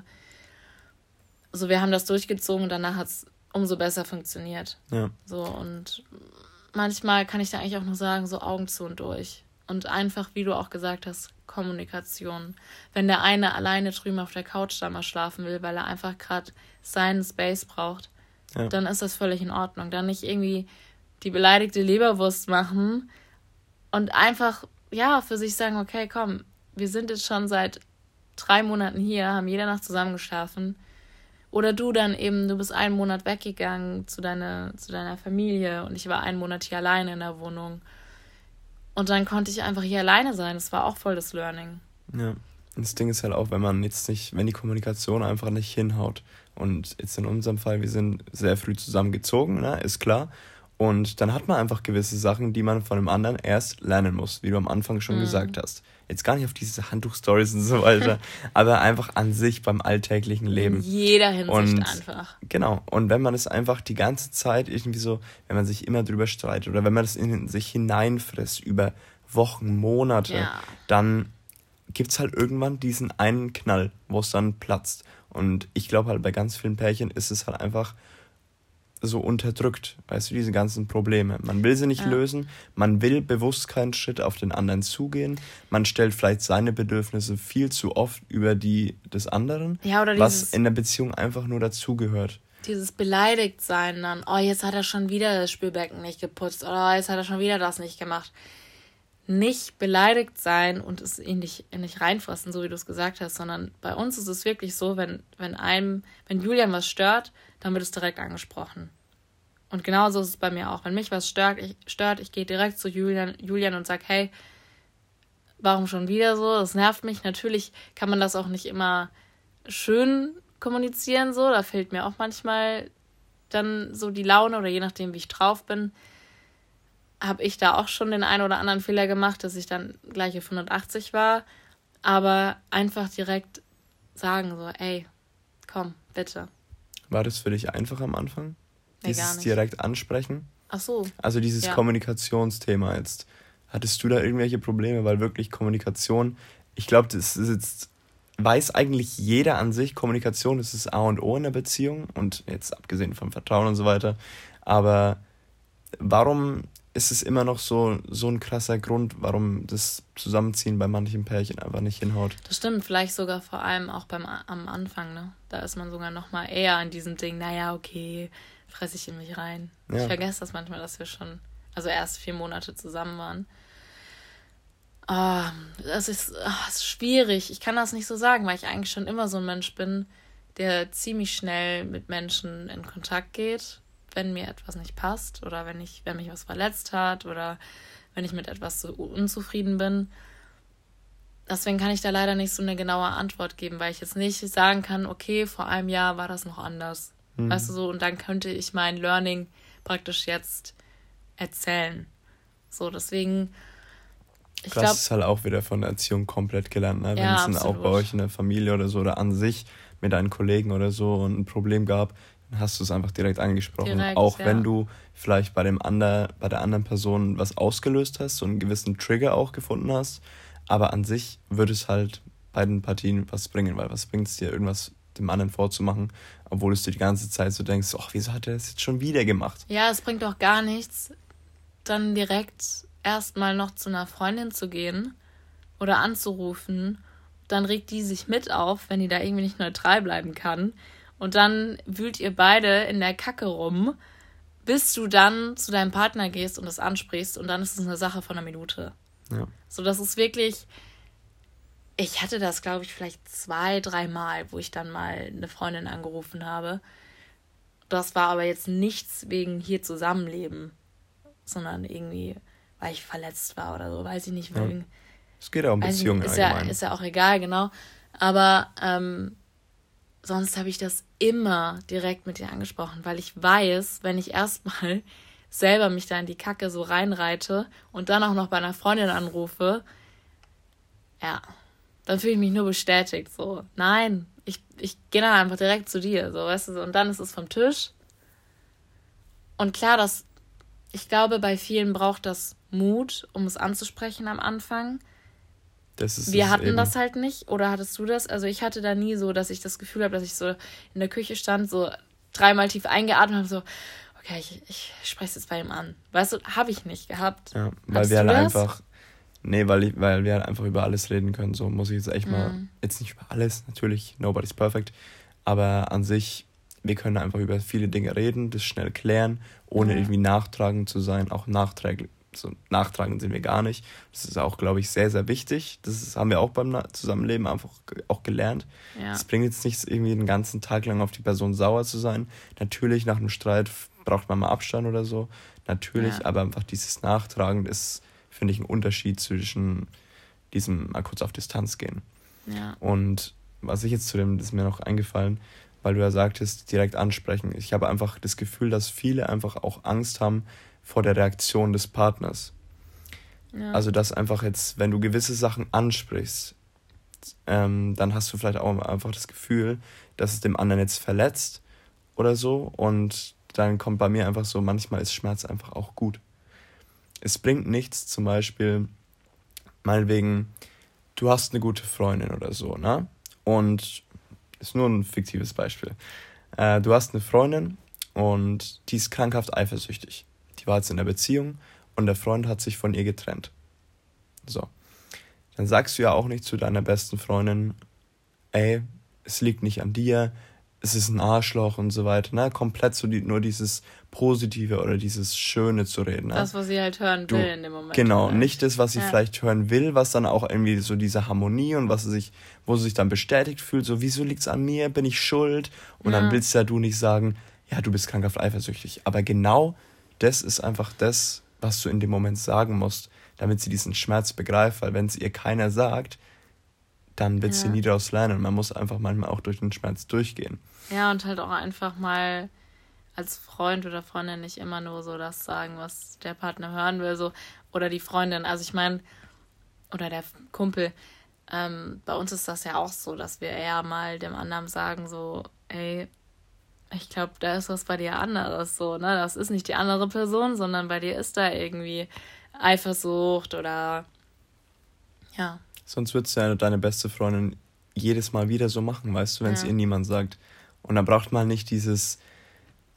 Also wir haben das durchgezogen und danach hat es umso besser funktioniert. Ja. So, und manchmal kann ich da eigentlich auch nur sagen, so Augen zu und durch. Und einfach, wie du auch gesagt hast, Kommunikation. Wenn der eine alleine drüben auf der Couch da mal schlafen will, weil er einfach gerade seinen Space braucht, ja. dann ist das völlig in Ordnung. Dann nicht irgendwie die beleidigte Leberwurst machen und einfach, ja, für sich sagen, okay, komm, wir sind jetzt schon seit drei Monaten hier, haben jede Nacht zusammengeschlafen. Oder du dann eben, du bist einen Monat weggegangen zu deiner, zu deiner Familie und ich war einen Monat hier alleine in der Wohnung. Und dann konnte ich einfach hier alleine sein. Das war auch voll das Learning. Ja. Das Ding ist halt auch, wenn man jetzt nicht, wenn die Kommunikation einfach nicht hinhaut. Und jetzt in unserem Fall, wir sind sehr früh zusammengezogen, ne, ist klar. Und dann hat man einfach gewisse Sachen, die man von dem anderen erst lernen muss, wie du am Anfang schon mm. gesagt hast. Jetzt gar nicht auf diese Handtuch-Stories und so weiter, aber einfach an sich beim alltäglichen Leben. In jeder Hinsicht und, einfach. Genau. Und wenn man es einfach die ganze Zeit irgendwie so, wenn man sich immer drüber streitet oder wenn man das in sich hineinfrisst über Wochen, Monate, ja. dann gibt es halt irgendwann diesen einen Knall, wo es dann platzt. Und ich glaube halt, bei ganz vielen Pärchen ist es halt einfach so unterdrückt, weißt du, diese ganzen Probleme. Man will sie nicht ja. lösen, man will bewusst keinen Schritt auf den anderen zugehen, man stellt vielleicht seine Bedürfnisse viel zu oft über die des anderen, ja, oder dieses, was in der Beziehung einfach nur dazugehört. Dieses Beleidigtsein dann, oh, jetzt hat er schon wieder das Spülbecken nicht geputzt, oder oh, jetzt hat er schon wieder das nicht gemacht. nicht beleidigt sein und es in dich, in dich reinfressen, so wie du es gesagt hast, sondern bei uns ist es wirklich so, wenn, wenn einem, wenn Julian was stört, dann wird es direkt angesprochen. Und genauso ist es bei mir auch. Wenn mich was stört, ich, stört, ich gehe direkt zu Julian, Julian und sage, hey, warum schon wieder so? Das nervt mich. Natürlich kann man das auch nicht immer schön kommunizieren, so. Da fehlt mir auch manchmal dann so die Laune oder je nachdem, wie ich drauf bin, habe ich da auch schon den einen oder anderen Fehler gemacht, dass ich dann gleich auf hundertachtzig war. Aber einfach direkt sagen so, ey, komm, bitte. War das für dich einfach am Anfang? Nee, dieses gar nicht. Direkt ansprechen? Ach so. Also dieses ja. Kommunikationsthema jetzt. Hattest du da irgendwelche Probleme? Weil wirklich Kommunikation, ich glaube, das ist jetzt, weiß eigentlich jeder an sich, Kommunikation ist das A und O in der Beziehung und jetzt abgesehen vom Vertrauen und so weiter. Aber warum ist es immer noch so, so ein krasser Grund, warum das Zusammenziehen bei manchen Pärchen einfach nicht hinhaut? Das stimmt, vielleicht sogar vor allem auch beim, am Anfang, ne? Da ist man sogar noch mal eher an diesem Ding, naja, okay, fresse ich in mich rein. Ja. Ich vergesse das manchmal, dass wir schon, also erst vier Monate zusammen waren. Oh, das ist, oh, das ist schwierig. Ich kann das nicht so sagen, weil ich eigentlich schon immer so ein Mensch bin, der ziemlich schnell mit Menschen in Kontakt geht, wenn mir etwas nicht passt oder wenn ich, wenn mich was verletzt hat oder wenn ich mit etwas so unzufrieden bin. Deswegen kann ich da leider nicht so eine genaue Antwort geben, weil ich jetzt nicht sagen kann, okay, vor einem Jahr war das noch anders. Mhm. Weißt du so, und dann könnte ich mein Learning praktisch jetzt erzählen. So, deswegen, ich glaube... Das ist halt auch wieder von der Erziehung komplett gelernt, ne? Wenn ja, es dann auch bei euch in der Familie oder so oder an sich mit deinen Kollegen oder so ein Problem gab, hast du es einfach direkt angesprochen. Direkt, auch ja. Wenn du vielleicht bei dem ander, bei der anderen Person was ausgelöst hast, so einen gewissen Trigger auch gefunden hast, aber an sich würde es halt beiden Partien was bringen, weil was bringt es dir, irgendwas dem anderen vorzumachen, obwohl es dir die ganze Zeit so denkst, ach, wieso hat er das jetzt schon wieder gemacht? Ja, es bringt doch gar nichts, dann direkt erstmal noch zu einer Freundin zu gehen oder anzurufen, dann regt die sich mit auf, wenn die da irgendwie nicht neutral bleiben kann. Und dann wühlt ihr beide in der Kacke rum, bis du dann zu deinem Partner gehst und das ansprichst. Und dann ist es eine Sache von einer Minute. Ja. So, das ist wirklich... Ich hatte das, glaube ich, vielleicht zwei, dreimal, wo ich dann mal eine Freundin angerufen habe. Das war aber jetzt nichts wegen hier zusammenleben, sondern irgendwie, weil ich verletzt war oder so. Weiß ich nicht, wegen... Es geht auch um Beziehungen allgemein. Ist ja, ist ja auch egal, genau. Aber... Ähm, Sonst habe ich das immer direkt mit dir angesprochen, weil ich weiß, wenn ich erstmal selber mich da in die Kacke so reinreite und dann auch noch bei einer Freundin anrufe, ja, dann fühle ich mich nur bestätigt, so, nein, ich, ich gehe dann einfach direkt zu dir, so, weißt du, und dann ist es vom Tisch. Und klar, das, ich glaube, bei vielen braucht das Mut, um es anzusprechen am Anfang. Das ist wir hatten eben. Das halt nicht, oder hattest du das? Also ich hatte da nie so, dass ich das Gefühl habe, dass ich so in der Küche stand, so dreimal tief eingeatmet habe, so, okay, ich, ich spreche es jetzt bei ihm an. Weißt du, habe ich nicht gehabt. Ja, weil hattest wir halt einfach, nee, weil, ich, weil wir halt einfach über alles reden können, so muss ich jetzt echt mhm. mal, jetzt nicht über alles, natürlich, nobody's perfect, aber an sich, wir können einfach über viele Dinge reden, das schnell klären, ohne mhm. irgendwie nachtragend zu sein, auch nachträglich. So nachtragend sind wir gar nicht. Das ist auch, glaube ich, sehr, sehr wichtig. Das ist, haben wir auch beim Zusammenleben einfach auch gelernt. Es bringt jetzt nichts, irgendwie den ganzen Tag lang auf die Person sauer zu sein. Natürlich, nach einem Streit braucht man mal Abstand oder so. Natürlich, ja. Aber einfach dieses Nachtragen ist, finde ich, ein Unterschied zwischen diesem mal kurz auf Distanz gehen. Ja. Und was ich jetzt zu dem, das ist mir noch eingefallen, weil du ja sagtest, direkt ansprechen. Ich habe einfach das Gefühl, dass viele einfach auch Angst haben, vor der Reaktion des Partners. Ja. Also dass einfach jetzt, wenn du gewisse Sachen ansprichst, ähm, dann hast du vielleicht auch einfach das Gefühl, dass es dem anderen jetzt verletzt oder so. Und dann kommt bei mir einfach so, manchmal ist Schmerz einfach auch gut. Es bringt nichts, zum Beispiel, meinetwegen, du hast eine gute Freundin oder so, ne? Und ist nur ein fiktives Beispiel. Äh, du hast eine Freundin und die ist krankhaft eifersüchtig. Die war jetzt in der Beziehung und der Freund hat sich von ihr getrennt. So. Dann sagst du ja auch nicht zu deiner besten Freundin, ey, es liegt nicht an dir, es ist ein Arschloch und so weiter, ne? Komplett so die, nur dieses Positive oder dieses Schöne zu reden. Ne? Das, was sie halt hören will du, in dem Moment. Genau, vielleicht. Nicht das, was sie ja. vielleicht hören will, was dann auch irgendwie so diese Harmonie und was sie sich, wo sie sich dann bestätigt fühlt, so wieso liegt's an mir, bin ich schuld? Und ja. dann willst ja du nicht sagen, ja, du bist krankhaft eifersüchtig. Aber genau das ist einfach das, was du in dem Moment sagen musst, damit sie diesen Schmerz begreift, weil wenn es ihr keiner sagt, dann wird ja. sie nie daraus lernen. Und man muss einfach manchmal auch durch den Schmerz durchgehen. Ja, und halt auch einfach mal als Freund oder Freundin nicht immer nur so das sagen, was der Partner hören will. So. Oder die Freundin, also ich meine, oder der Kumpel. Ähm, bei uns ist das ja auch so, dass wir eher mal dem anderen sagen so, ey, ich glaube, da ist was bei dir anderes. So, ne? Das ist nicht die andere Person, sondern bei dir ist da irgendwie Eifersucht oder ja. Sonst würdest du ja deine beste Freundin jedes Mal wieder so machen, weißt du, wenn es ja. ihr niemand sagt. Und dann braucht man nicht dieses,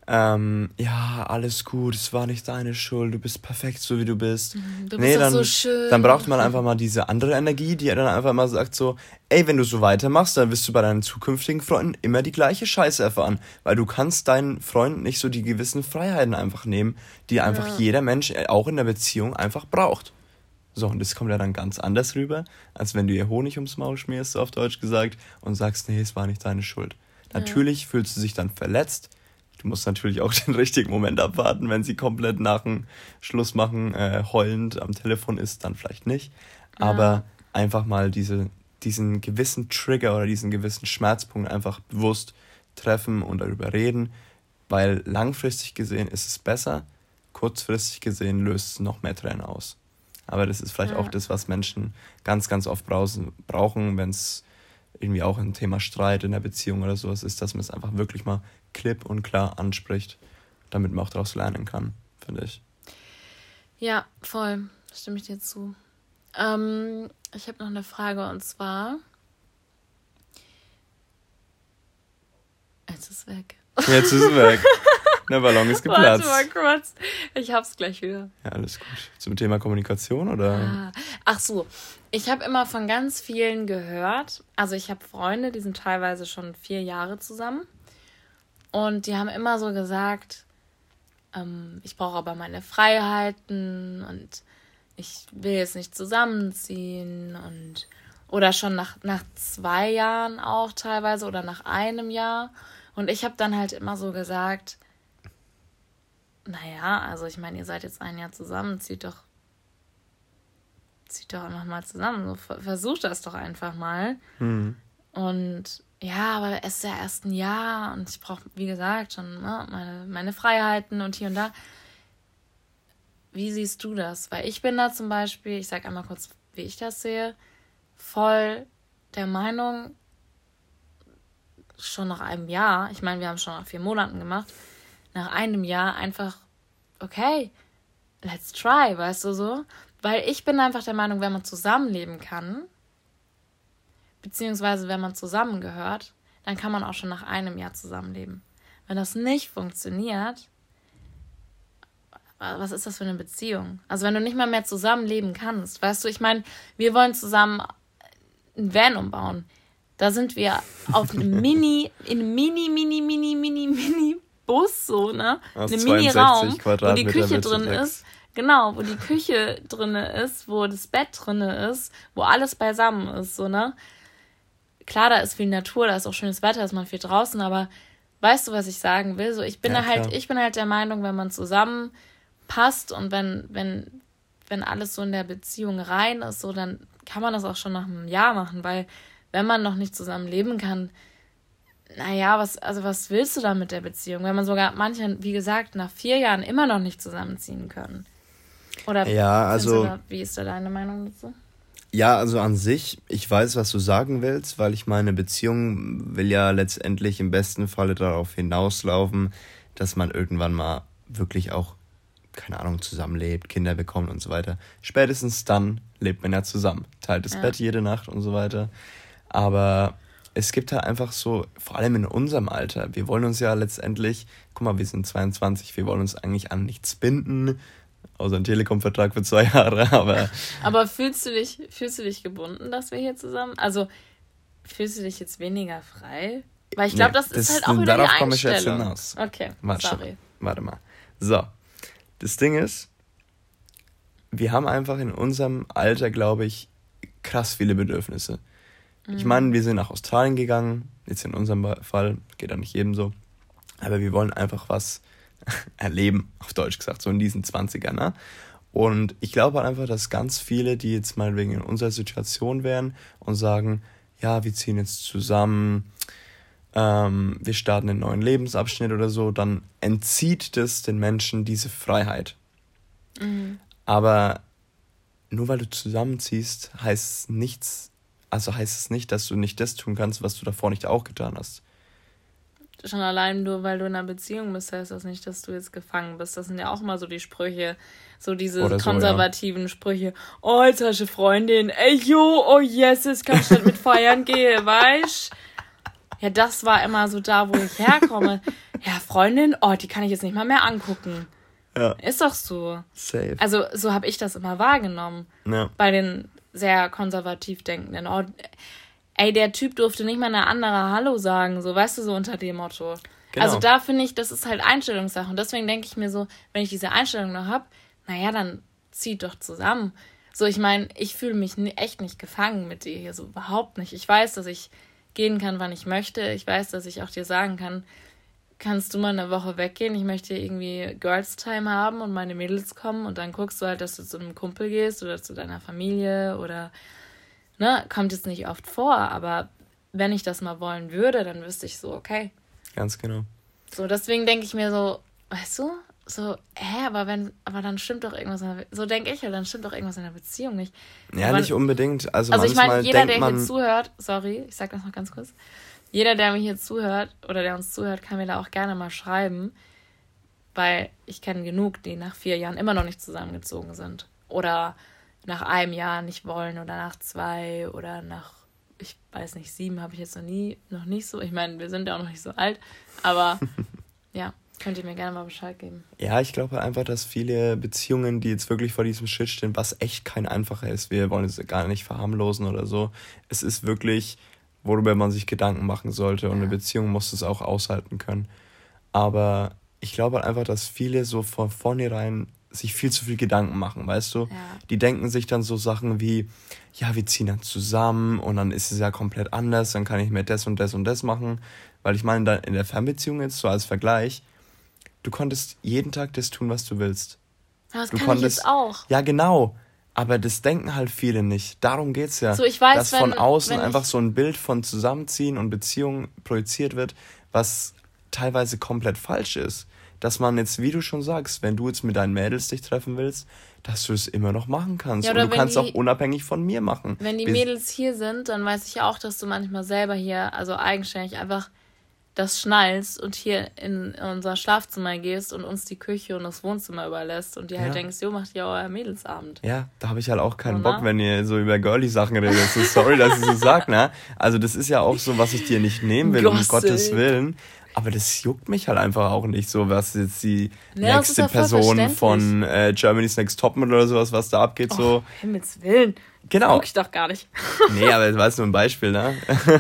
ähm, ja, alles gut, es war nicht deine Schuld, du bist perfekt, so wie du bist. Du bist nee, dann, so schön. Dann braucht man einfach mal diese andere Energie, die dann einfach mal sagt so, ey, wenn du so weitermachst, dann wirst du bei deinen zukünftigen Freunden immer die gleiche Scheiße erfahren. Weil du kannst deinen Freunden nicht so die gewissen Freiheiten einfach nehmen, die einfach ja. jeder Mensch auch in der Beziehung einfach braucht. So, und das kommt ja dann ganz anders rüber, als wenn du ihr Honig ums Maul schmierst, so auf Deutsch gesagt, und sagst, nee, es war nicht deine Schuld. Ja. Natürlich fühlst du dich dann verletzt. Du musst natürlich auch den richtigen Moment abwarten, wenn sie komplett nach dem Schluss machen, äh, heulend am Telefon ist, dann vielleicht nicht. Ja. Aber einfach mal diese, diesen gewissen Trigger oder diesen gewissen Schmerzpunkt einfach bewusst treffen und darüber reden, weil langfristig gesehen ist es besser, kurzfristig gesehen löst es noch mehr Tränen aus. Aber das ist vielleicht ja. auch das, was Menschen ganz, ganz oft brauchen, wenn es irgendwie auch ein Thema Streit in der Beziehung oder sowas ist, dass man es einfach wirklich mal klipp und klar anspricht, damit man auch daraus lernen kann, finde ich. Ja, voll. Stimme ich dir zu. Ähm, ich habe noch eine Frage und zwar... Jetzt ist es weg. Jetzt ist es weg. Der Ballon ist geplatzt. Warte mal kurz. Ich hab's gleich wieder. Ja, alles gut. Zum Thema Kommunikation, oder? Ah. Ach so. Ich habe immer von ganz vielen gehört. Also ich habe Freunde, die sind teilweise schon vier Jahre zusammen. Und die haben immer so gesagt, ähm, ich brauche aber meine Freiheiten und ich will jetzt nicht zusammenziehen. Und oder schon nach, nach zwei Jahren auch teilweise oder nach einem Jahr. Und ich habe dann halt immer so gesagt... Naja, also ich meine, ihr seid jetzt ein Jahr zusammen, zieht doch zieht doch einfach mal zusammen. Versucht das doch einfach mal. Mhm. Und ja, aber es ist ja erst ein Jahr und ich brauche, wie gesagt, schon ne, meine, meine Freiheiten und hier und da. Wie siehst du das? Weil ich bin da zum Beispiel, ich sage einmal kurz, wie ich das sehe, voll der Meinung, schon nach einem Jahr, ich meine, wir haben schon nach vier Monaten gemacht, nach einem Jahr einfach, okay, let's try, weißt du so? Weil ich bin einfach der Meinung, wenn man zusammenleben kann, beziehungsweise wenn man zusammengehört, dann kann man auch schon nach einem Jahr zusammenleben. Wenn das nicht funktioniert, was ist das für eine Beziehung? Also wenn du nicht mal mehr zusammenleben kannst, weißt du, ich meine, wir wollen zusammen einen Van umbauen. Da sind wir auf einem Mini, in Mini, Mini, Mini, Mini, Mini, Bus, so, ne? Aus einem Mini-Raum, wo die Küche drin ist. Genau, wo die Küche drin ist, wo das Bett drin ist, wo alles beisammen ist, so, ne? Klar, da ist viel Natur, da ist auch schönes Wetter, da ist man viel draußen, aber weißt du, was ich sagen will? So, ich bin ja, da halt, ich bin halt der Meinung, wenn man zusammenpasst und wenn, wenn, wenn alles so in der Beziehung rein ist, so, dann kann man das auch schon nach einem Jahr machen, weil wenn man noch nicht zusammen leben kann, naja, was, also was willst du da mit der Beziehung? Wenn man sogar manche, wie gesagt, nach vier Jahren immer noch nicht zusammenziehen können. Oder ja, also, da, wie ist da deine Meinung dazu? Ja, also an sich, ich weiß, was du sagen willst, weil ich meine, Beziehung will ja letztendlich im besten Falle darauf hinauslaufen, dass man irgendwann mal wirklich auch, keine Ahnung, zusammenlebt, Kinder bekommt und so weiter. Spätestens dann lebt man ja zusammen. Teilt das ja. Bett jede Nacht und so weiter. Aber... Es gibt halt einfach so, vor allem in unserem Alter, wir wollen uns ja letztendlich, guck mal, wir sind zweiundzwanzig, wir wollen uns eigentlich an nichts binden, außer einen Telekom-Vertrag für zwei Jahre, aber... Aber fühlst du dich, fühlst du dich gebunden, dass wir hier zusammen, also fühlst du dich jetzt weniger frei? Weil ich glaube, nee, das ist das halt auch wieder darauf die komme ich jetzt hinaus. Okay, warte, sorry. Warte mal. So, das Ding ist, wir haben einfach in unserem Alter, glaube ich, krass viele Bedürfnisse. Mhm. Ich meine, wir sind nach Australien gegangen, jetzt in unserem Fall, geht ja nicht jedem so, aber wir wollen einfach was erleben, auf Deutsch gesagt, so in diesen zwanzigern, ne? Und ich glaube halt einfach, dass ganz viele, die jetzt meinetwegen in unserer Situation wären und sagen, ja, wir ziehen jetzt zusammen, ähm, wir starten einen neuen Lebensabschnitt oder so, dann entzieht das den Menschen diese Freiheit. Mhm. Aber nur weil du zusammenziehst, heißt es nichts, also heißt es nicht, dass du nicht das tun kannst, was du davor nicht auch getan hast. Schon allein nur, weil du in einer Beziehung bist, heißt das nicht, dass du jetzt gefangen bist. Das sind ja auch mal so die Sprüche, so diese so, konservativen ja. Sprüche. Oh, jetzt hast du Freundin. Ey, jo, oh yes, jetzt kannst du nicht mit feiern gehen, weißt? Ja, das war immer so da, wo ich herkomme. Ja, Freundin, oh, die kann ich jetzt nicht mal mehr angucken. Ja. Ist doch so. Safe. Also, so habe ich das immer wahrgenommen. Ja. Bei den sehr konservativ Denkenden. Oh, ey, der Typ durfte nicht mal eine andere Hallo sagen, so, weißt du, so unter dem Motto. Genau. Also da finde ich, das ist halt Einstellungssache. Und deswegen denke ich mir so, wenn ich diese Einstellung noch habe, naja, dann zieht doch zusammen. So, ich meine, ich fühle mich echt nicht gefangen mit dir hier, so überhaupt nicht. Ich weiß, dass ich gehen kann, wann ich möchte. Ich weiß, dass ich auch dir sagen kann, kannst du mal eine Woche weggehen? Ich möchte irgendwie Girls Time haben und meine Mädels kommen. Und dann guckst du halt, dass du zu einem Kumpel gehst oder zu deiner Familie oder... Ne, kommt jetzt nicht oft vor, aber wenn ich das mal wollen würde, dann wüsste ich so, okay. Ganz genau. So, deswegen denke ich mir so, weißt du, so, hä, aber wenn, aber dann stimmt doch irgendwas, in der, so denke ich ja, dann stimmt doch irgendwas in der Beziehung nicht. Ja, aber nicht man, unbedingt. Also, also ich meine, jeder, der hier zuhört, sorry, ich sag das noch ganz kurz, jeder, der mir hier zuhört oder der uns zuhört, kann mir da auch gerne mal schreiben, weil ich kenne genug, die nach vier Jahren immer noch nicht zusammengezogen sind. Oder nach einem Jahr nicht wollen oder nach zwei oder nach, ich weiß nicht, sieben habe ich jetzt noch nie, noch nicht so. Ich meine, wir sind ja auch noch nicht so alt, aber ja, könnt ihr mir gerne mal Bescheid geben. Ja, ich glaube halt einfach, dass viele Beziehungen, die jetzt wirklich vor diesem Shit stehen, was echt kein einfacher ist, wir wollen es gar nicht verharmlosen oder so, es ist wirklich, worüber man sich Gedanken machen sollte und ja. Eine Beziehung muss es auch aushalten können. Aber ich glaube halt einfach, dass viele so von vornherein sich viel zu viel Gedanken machen, weißt du? Ja. Die denken sich dann so Sachen wie, ja, wir ziehen dann zusammen und dann ist es ja komplett anders, dann kann ich mir das und das und das machen. Weil ich meine, in der Fernbeziehung jetzt so als Vergleich, du konntest jeden Tag das tun, was du willst. Aber das du kann konntest, ich jetzt auch. Ja, genau. Aber das denken halt viele nicht. Darum geht's ja. So, ich weiß, dass wenn, von außen wenn einfach so ein Bild von Zusammenziehen und Beziehung projiziert wird, was teilweise komplett falsch ist. Dass man jetzt, wie du schon sagst, wenn du jetzt mit deinen Mädels dich treffen willst, dass du es immer noch machen kannst. Ja, und du kannst es auch unabhängig von mir machen. Wenn die Wir Mädels hier sind, dann weiß ich ja auch, dass du manchmal selber hier, also eigenständig, einfach das schnallst und hier in unser Schlafzimmer gehst und uns die Küche und das Wohnzimmer überlässt und dir ja. halt denkst, jo, macht ja euer Mädelsabend. Ja, da habe ich halt auch keinen Oder? Bock, wenn ihr so über Girly-Sachen redet. So, sorry, dass ich so sag, ne? Also das ist ja auch so, was ich dir nicht nehmen will, Gossip. Um Gottes Willen. Aber das juckt mich halt einfach auch nicht so, was jetzt die ja, nächste ja Person von äh, Germany's Next Topmodel oder sowas, was da abgeht. Oh, so. Himmels Willen. Genau. Guck ich doch gar nicht. Nee, aber das war jetzt nur ein Beispiel, ne?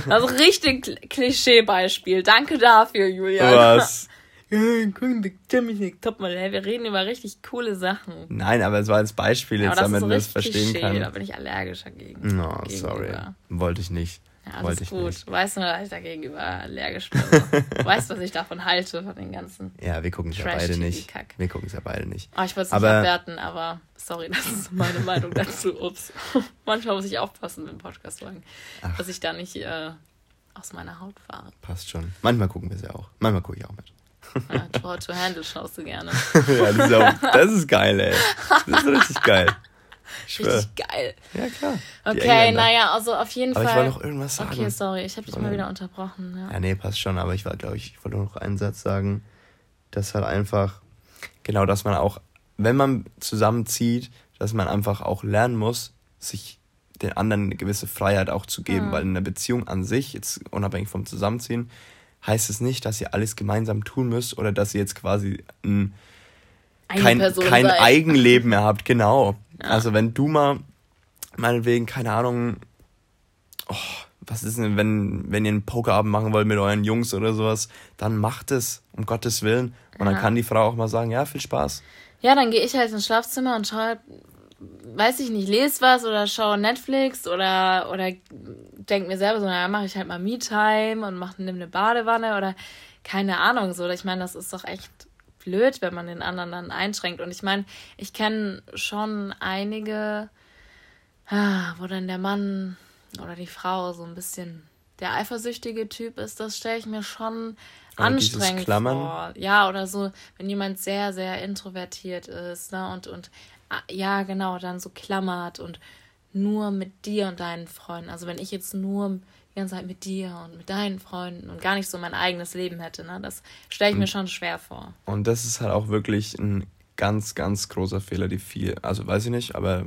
Also richtig Klischee-Beispiel. Danke dafür, Julian. Was? Germany's Next Topmodel. Wir reden über richtig coole Sachen. Nein, aber es war als Beispiel, jetzt, ja, damit man das verstehen Klischee, kann. Da bin ich allergisch dagegen. No, gegenüber. Sorry. Wollte ich nicht. Ja, das ist gut. Weißt du, dass ich dagegenüber allergisch bin. Du weißt, was ich davon halte, von den ganzen Ja, wir gucken es ja beide nicht. Wir gucken es ja beide nicht. Oh, ich wollte es nicht abwerten, aber sorry, das ist meine Meinung dazu. Ups. Manchmal muss ich aufpassen mit dem Podcast sagen, Ach. dass ich da nicht äh, aus meiner Haut fahre. Passt schon. Manchmal gucken wir es ja auch. Manchmal gucke ich auch mit. Ja, Draw to Handle schaust du gerne. Ja, das ist, auch, das ist geil, ey. Das ist richtig geil. Richtig geil. Ja, klar. Die okay, naja, also auf jeden aber Fall. Aber ich wollte noch irgendwas sagen. Okay, sorry, ich habe dich mal wieder unterbrochen. Ja. ja, nee, passt schon, aber ich war, glaube ich, ich wollte noch einen Satz sagen, dass halt einfach, genau, dass man auch, wenn man zusammenzieht, dass man einfach auch lernen muss, sich den anderen eine gewisse Freiheit auch zu geben, mhm. weil in einer Beziehung an sich, jetzt unabhängig vom Zusammenziehen, heißt es nicht, dass ihr alles gemeinsam tun müsst oder dass ihr jetzt quasi ein, kein, kein Eigenleben mehr habt, genau. Ja. Also wenn du mal, meinetwegen, keine Ahnung, oh, was ist denn, wenn, wenn ihr einen Pokerabend machen wollt mit euren Jungs oder sowas, dann macht es, um Gottes Willen. Und ja, dann kann die Frau auch mal sagen, ja, viel Spaß. Ja, dann gehe ich halt ins Schlafzimmer und schaue, weiß ich nicht, lese was oder schaue Netflix oder, oder denke mir selber so, naja, mache ich halt mal Me-Time und mach, nimm eine Badewanne oder keine Ahnung so. Ich meine, das ist doch echt blöd, wenn man den anderen dann einschränkt. Und ich meine, ich kenne schon einige, wo dann der Mann oder die Frau so ein bisschen der eifersüchtige Typ ist, das stelle ich mir schon oder anstrengend vor. Ja, oder so, wenn jemand sehr, sehr introvertiert ist, ne, und, und ja, genau, dann so klammert und nur mit dir und deinen Freunden. Also wenn ich jetzt nur die ganze Zeit mit dir und mit deinen Freunden und gar nicht so mein eigenes Leben hätte, ne, das stelle ich mir schon schwer vor. Und das ist halt auch wirklich ein ganz, ganz großer Fehler, die viel, also weiß ich nicht, aber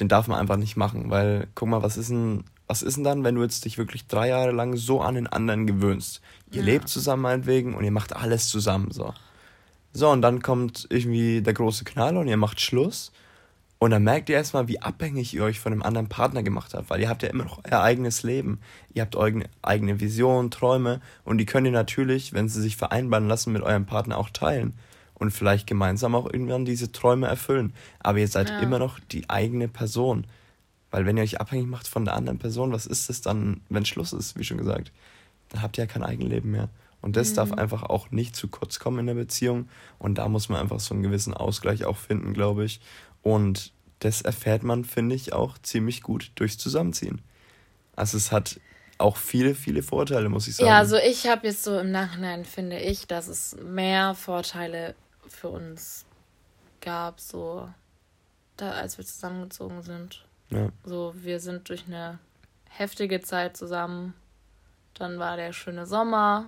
den darf man einfach nicht machen, weil guck mal, was ist denn, was ist denn dann, wenn du jetzt dich wirklich drei Jahre lang so an den anderen gewöhnst? Ihr ja. lebt zusammen meinetwegen und ihr macht alles zusammen, so. So, und dann kommt irgendwie der große Knaller und ihr macht Schluss und dann merkt ihr erstmal, wie abhängig ihr euch von einem anderen Partner gemacht habt, weil ihr habt ja immer noch euer eigenes Leben. Ihr habt eure eigene Vision, Träume und die könnt ihr natürlich, wenn sie sich vereinbaren lassen, mit eurem Partner auch teilen. Und vielleicht gemeinsam auch irgendwann diese Träume erfüllen. Aber ihr seid ja. immer noch die eigene Person. Weil wenn ihr euch abhängig macht von der anderen Person, was ist das dann, wenn Schluss ist, wie schon gesagt? Dann habt ihr ja kein Eigenleben mehr. Und das mhm. darf einfach auch nicht zu kurz kommen in der Beziehung. Und da muss man einfach so einen gewissen Ausgleich auch finden, glaube ich. Und das erfährt man, finde ich, auch ziemlich gut durchs Zusammenziehen. Also es hat auch viele, viele Vorteile, muss ich sagen. Ja, also ich habe jetzt so im Nachhinein, finde ich, dass es mehr Vorteile für uns gab, so da, als wir zusammengezogen sind. Ja. So, wir sind durch eine heftige Zeit zusammen. Dann war der schöne Sommer.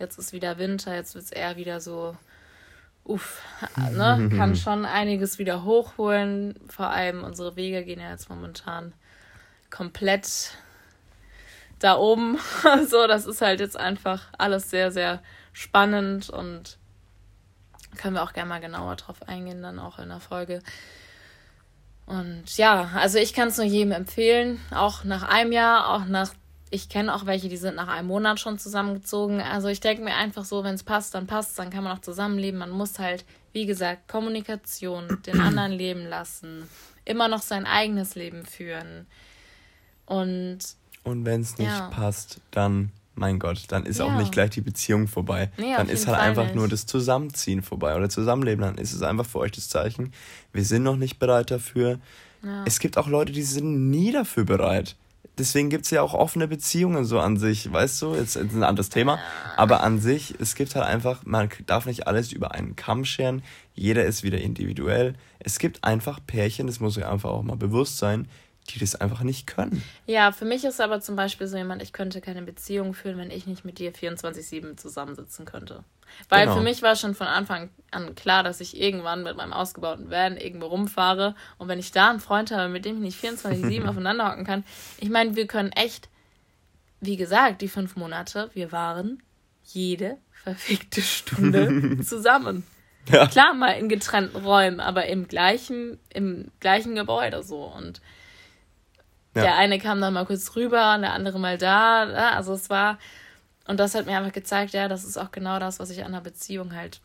Jetzt ist wieder Winter. Jetzt wird es eher wieder so, uff, ne? Kann schon einiges wieder hochholen. Vor allem unsere Wege gehen ja jetzt momentan komplett da oben. So, das ist halt jetzt einfach alles sehr, sehr spannend und können wir auch gerne mal genauer drauf eingehen, dann auch in der Folge. Und ja, also ich kann es nur jedem empfehlen, auch nach einem Jahr, auch nach, ich kenne auch welche, die sind nach einem Monat schon zusammengezogen. Also ich denke mir einfach so, wenn es passt, dann passt es, dann kann man auch zusammenleben. Man muss halt, wie gesagt, Kommunikation, den anderen leben lassen, immer noch sein eigenes Leben führen. Und, Und wenn es nicht ja. passt, dann... Mein Gott, dann ist ja. auch nicht gleich die Beziehung vorbei. Nee, dann ist halt Fall einfach nicht. Nur das Zusammenziehen vorbei oder Zusammenleben. Dann ist es einfach für euch das Zeichen, wir sind noch nicht bereit dafür. Ja. Es gibt auch Leute, die sind nie dafür bereit. Deswegen gibt es ja auch offene Beziehungen so an sich, weißt du? Jetzt ist ein anderes Thema. Aber an sich, es gibt halt einfach, man darf nicht alles über einen Kamm scheren. Jeder ist wieder individuell. Es gibt einfach Pärchen, das muss euch einfach auch mal bewusst sein, die das einfach nicht können. Ja, für mich ist aber zum Beispiel so jemand, ich könnte keine Beziehung führen, wenn ich nicht mit dir vierundzwanzig sieben zusammensitzen könnte. Weil genau. für mich war schon von Anfang an klar, dass ich irgendwann mit meinem ausgebauten Van irgendwo rumfahre und wenn ich da einen Freund habe, mit dem ich nicht vierundzwanzig sieben aufeinander hocken kann, ich meine, wir können echt, wie gesagt, die fünf Monate, wir waren jede verfickte Stunde zusammen. Ja. Klar, mal in getrennten Räumen, aber im gleichen, im gleichen Gebäude so und ja. Der eine kam dann mal kurz rüber und der andere mal da. Also es war, und das hat mir einfach gezeigt, ja, das ist auch genau das, was ich an einer Beziehung halt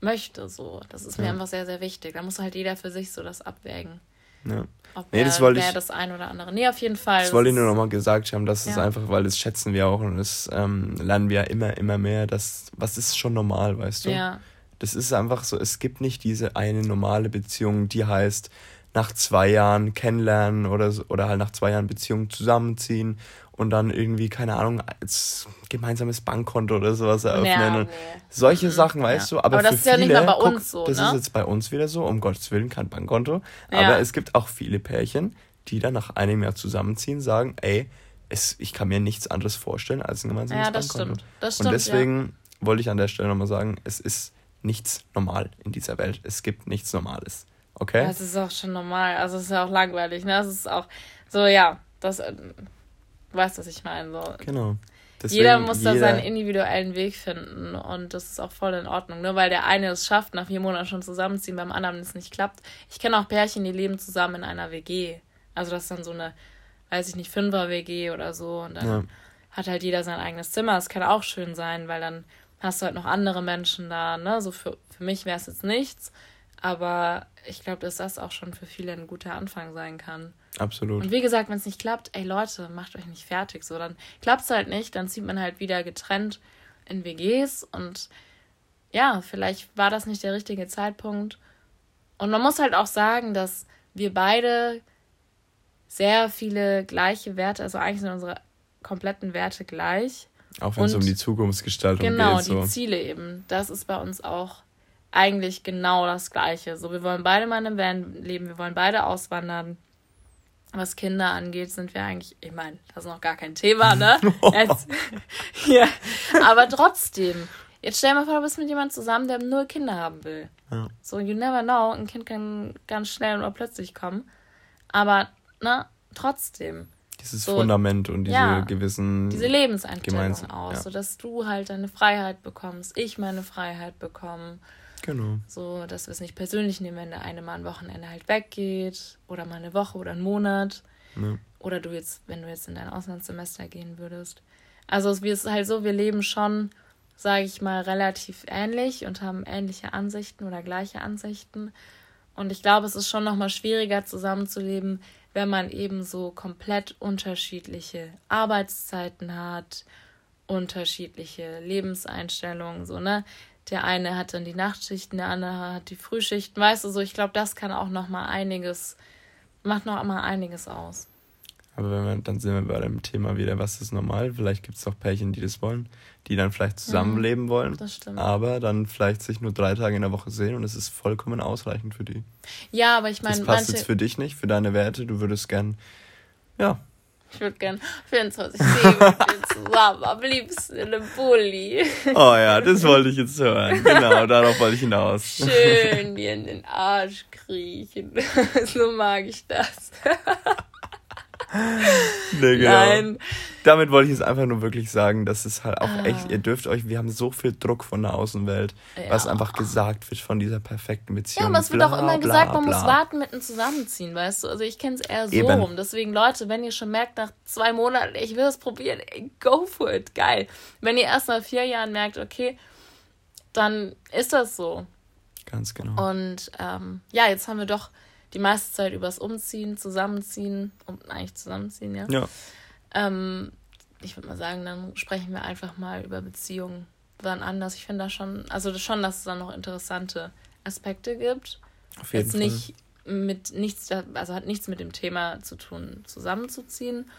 möchte. So. Das ist mir ja. einfach sehr, sehr wichtig. Da muss halt jeder für sich so das abwägen. Ja. Ob nee, das wollte ich, das ein oder andere. Nee, auf jeden Fall. Das wollte ich nur nochmal gesagt haben, dass ja. es einfach, weil das schätzen wir auch und das ähm, lernen wir ja immer, immer mehr, dass, was ist schon normal, weißt du? Ja. Das ist einfach so, es gibt nicht diese eine normale Beziehung, die heißt, nach zwei Jahren kennenlernen oder, oder halt nach zwei Jahren Beziehung zusammenziehen und dann irgendwie, keine Ahnung, als gemeinsames Bankkonto oder sowas eröffnen. Ja, nee. Solche mhm, Sachen, ja. weißt du, aber, aber das für ist ja viele, nicht mal bei uns guck, so, das ne? ist jetzt bei uns wieder so, um Gottes Willen kein Bankkonto, ja. aber es gibt auch viele Pärchen, die dann nach einem Jahr zusammenziehen, sagen, ey, es, ich kann mir nichts anderes vorstellen als ein gemeinsames ja, das Bankkonto. Stimmt. Das stimmt, und deswegen ja. wollte ich an der Stelle nochmal sagen, es ist nichts normal in dieser Welt. Es gibt nichts Normales. Okay. Ja, das ist auch schon normal. Also, es ist ja auch langweilig, ne? Das ist auch so, ja, das, du weißt, was ich meine. So. Genau. Deswegen, jeder muss da jeder... seinen individuellen Weg finden und das ist auch voll in Ordnung. Nur weil der eine es schafft, nach vier Monaten schon zusammenziehen, beim anderen es nicht klappt. Ich kenne auch Pärchen, die leben zusammen in einer W G. Also, das ist dann so eine weiß ich nicht, Fünfer-W G oder so. Und dann ja. hat halt jeder sein eigenes Zimmer. Das kann auch schön sein, weil dann hast du halt noch andere Menschen da, ne? So für, für mich wäre es jetzt nichts. Aber ich glaube, dass das auch schon für viele ein guter Anfang sein kann. Absolut. Und wie gesagt, wenn es nicht klappt, ey Leute, macht euch nicht fertig. So, dann klappt es halt nicht, dann zieht man halt wieder getrennt in W Gs. Und ja, vielleicht war das nicht der richtige Zeitpunkt. Und man muss halt auch sagen, dass wir beide sehr viele gleiche Werte, also eigentlich sind unsere kompletten Werte gleich. Auch wenn es um die Zukunftsgestaltung genau, geht. Genau, die so. Ziele eben. Das ist bei uns auch eigentlich genau das Gleiche. So, wir wollen beide mal in einem Van leben, wir wollen beide auswandern. Was Kinder angeht, sind wir eigentlich, ich meine, das ist noch gar kein Thema, ne? Jetzt, ja. Aber trotzdem, jetzt stell dir mal vor, du bist mit jemandem zusammen, der nur Kinder haben will. Ja. So, you never know, ein Kind kann ganz schnell oder plötzlich kommen. Aber, ne, trotzdem. Dieses so, Fundament und diese ja, gewissen... diese Lebenseinstellungen auch, ja. sodass du halt deine Freiheit bekommst, ich meine Freiheit bekomme. Genau. So, dass wir es nicht persönlich nehmen, wenn der eine mal ein Wochenende halt weggeht oder mal eine Woche oder einen Monat. Ja. Oder du jetzt, wenn du jetzt in dein Auslandssemester gehen würdest. Also es ist halt so, wir leben schon, sage ich mal, relativ ähnlich und haben ähnliche Ansichten oder gleiche Ansichten. Und ich glaube, es ist schon nochmal schwieriger zusammenzuleben, wenn man eben so komplett unterschiedliche Arbeitszeiten hat, unterschiedliche Lebenseinstellungen, so, ne? Der eine hat dann die Nachtschichten, der andere hat die Frühschichten, weißt du, so, ich glaube, das kann auch nochmal einiges, macht noch mal einiges aus. Aber wenn wir, dann sind wir bei dem Thema wieder, was ist normal? Vielleicht gibt es doch Pärchen, die das wollen, die dann vielleicht zusammenleben mhm, wollen, das stimmt. aber dann vielleicht sich nur drei Tage in der Woche sehen und es ist vollkommen ausreichend für die. Ja, aber ich meine... Das passt manche... jetzt für dich nicht, für deine Werte, du würdest gern, ja... Ich würde gern vierundzwanzig sieben zusammen, am liebsten in einem Bulli. Oh ja, das wollte ich jetzt hören. Genau, darauf wollte ich hinaus. Schön dir in den Arsch kriechen. So mag ich das. Nee, genau. Nein. Damit wollte ich jetzt einfach nur wirklich sagen, dass es halt auch ah. echt, ihr dürft euch, wir haben so viel Druck von der Außenwelt, ja. was einfach gesagt wird von dieser perfekten Beziehung. Ja, aber es bla, wird auch immer bla, gesagt, bla, man bla. muss warten mit einem Zusammenziehen, weißt du? Also ich kenne es eher so Eben. rum. Deswegen, Leute, wenn ihr schon merkt, nach zwei Monaten, ich will das probieren, ey, go for it, geil. Wenn ihr erst nach vier Jahren merkt, okay, dann ist das so. Ganz genau. Und ähm, ja, jetzt haben wir doch die meiste Zeit übers Umziehen, Zusammenziehen, um, eigentlich Zusammenziehen, ja. ja. Ähm, ich würde mal sagen, dann sprechen wir einfach mal über Beziehungen dann anders. Ich finde da schon, also das schon, dass es dann noch interessante Aspekte gibt. Auf jeden Fall. Nicht mit nichts, also hat nichts mit dem Thema zu tun, zusammenzuziehen.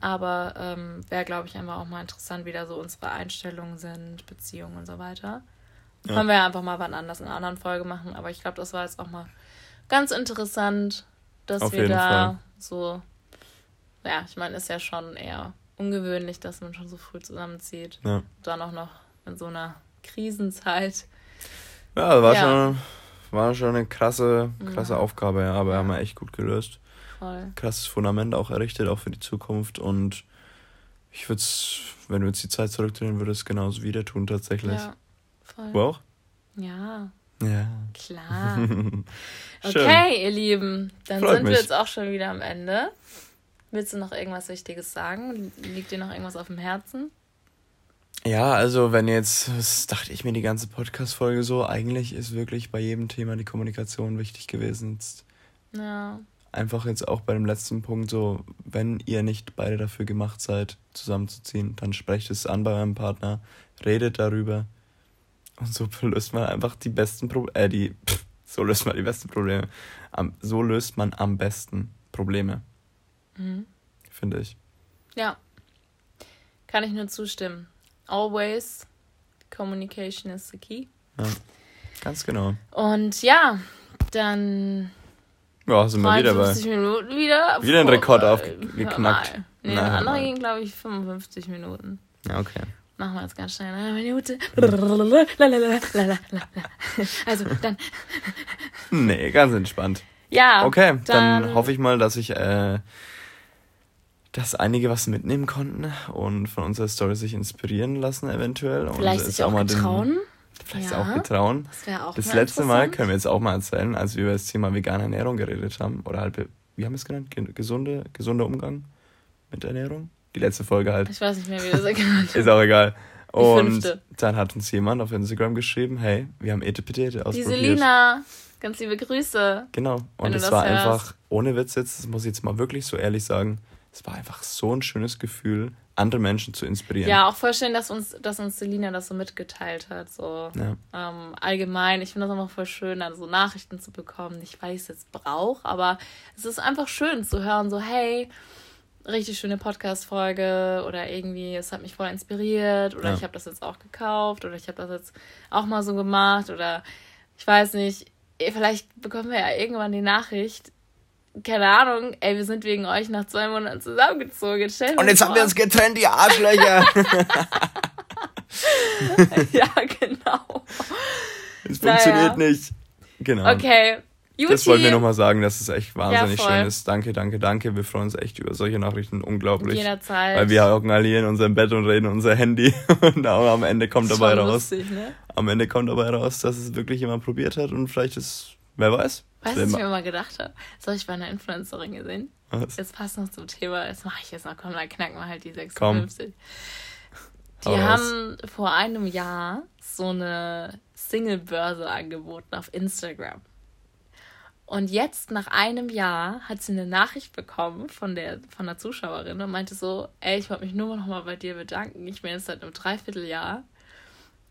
Aber ähm, wäre, glaube ich, einfach auch mal interessant, wie da so unsere Einstellungen sind, Beziehungen und so weiter. Ja. Können wir ja einfach mal wann anders in einer anderen Folge machen. Aber ich glaube, das war jetzt auch mal ganz interessant, dass Auf wir da Fall. so, ja, ich meine, ist ja schon eher ungewöhnlich, dass man schon so früh zusammenzieht. Ja. Dann auch noch in so einer Krisenzeit. Ja, war, ja. Schon, war schon eine krasse, krasse ja. Aufgabe, ja, aber ja. haben wir echt gut gelöst. Voll. Krasses Fundament auch errichtet, auch für die Zukunft. Und ich würde es, wenn du jetzt die Zeit zurückdrehen würdest, genauso wieder tun, tatsächlich. Ja, voll. Du auch? Ja. Ja. Klar. Okay, ihr Lieben, dann Freut sind mich. wir jetzt auch schon wieder am Ende. Willst du noch irgendwas Wichtiges sagen? Liegt dir noch irgendwas auf dem Herzen? Ja, also wenn jetzt, das dachte ich mir die ganze Podcast-Folge so, eigentlich ist wirklich bei jedem Thema die Kommunikation wichtig gewesen. Jetzt ja. Einfach jetzt auch bei dem letzten Punkt so, wenn ihr nicht beide dafür gemacht seid, zusammenzuziehen, dann sprecht es an bei eurem Partner, redet darüber. Und so löst man einfach die besten Probleme, äh, die, pff, so löst man die besten Probleme. Am, so löst man am besten Probleme. Mhm. Finde ich. Ja. Kann ich nur zustimmen. Always communication is the key. Ja, ganz genau. Und ja, dann... Ja, sind wir wieder bei... dreiundfünfzig Minuten wieder. Wieder einen Rekord aufgeknackt. Nee, der andere ging, glaube ich, fünfundfünfzig Minuten. Ja, okay. Machen wir jetzt ganz schnell eine Minute. Also, dann. Nee, ganz entspannt. Ja. Okay, dann, dann hoffe ich mal, dass ich, äh, dass einige was mitnehmen konnten und von unserer Story sich inspirieren lassen, eventuell. Vielleicht und sich auch, auch mal getrauen. Den, vielleicht ja, auch getrauen. Das wäre auch Das letzte Mal können wir jetzt auch mal erzählen, als wir über das Thema vegane Ernährung geredet haben. Oder halt, wie haben wir es genannt? Gesunde, gesunder Umgang. mit Ernährung? Die letzte Folge halt. Ich weiß nicht mehr, wie das erkannt ist auch egal. Und dann hat uns jemand auf Instagram geschrieben, hey, wir haben Etepetete ausprobiert. Die Selina, ganz liebe Grüße. Genau. Und es war hörst. einfach, ohne Witz jetzt, das muss ich jetzt mal wirklich so ehrlich sagen, es war einfach so ein schönes Gefühl, andere Menschen zu inspirieren. Ja, auch voll schön, dass uns, dass uns Selina das so mitgeteilt hat. So. Ja. Ähm, allgemein, ich finde das immer voll schön, dann so Nachrichten zu bekommen. Ich weiß, jetzt brauche, aber es ist einfach schön zu hören, so hey, richtig schöne Podcast-Folge oder irgendwie, es hat mich voll inspiriert oder ja. ich habe das jetzt auch gekauft oder ich habe das jetzt auch mal so gemacht oder ich weiß nicht, vielleicht bekommen wir ja irgendwann die Nachricht, keine Ahnung, ey, wir sind wegen euch nach zwei Monaten zusammengezogen. Stell Und jetzt vor. haben wir uns getrennt, die Arschlöcher. Ja, genau. Es funktioniert naja. nicht. Genau. Okay. Juti. Das wollen wir nochmal sagen, dass es echt wahnsinnig ja, schön ist. Danke, danke, danke. Wir freuen uns echt über solche Nachrichten. Unglaublich. Jederzeit. Weil wir hocken alle hier in unserem Bett und reden unser Handy. Und am Ende kommt dabei raus. Lustig, ne? Am Ende kommt dabei raus, dass es wirklich jemand probiert hat. Und vielleicht ist, wer weiß. Weißt du, was ich mir immer gedacht habe? Das habe ich bei einer Influencerin gesehen. Was? Jetzt passt noch zum Thema. Jetzt mache ich jetzt noch. Komm, dann knacken wir halt die sechsundfünfzig. Komm. Die haben vor einem Jahr so eine Single-Börse angeboten auf Instagram. Und jetzt, nach einem Jahr, hat sie eine Nachricht bekommen von der von der Zuschauerin und meinte so, ey, ich wollte mich nur noch mal bei dir bedanken. Ich bin jetzt seit einem Dreivierteljahr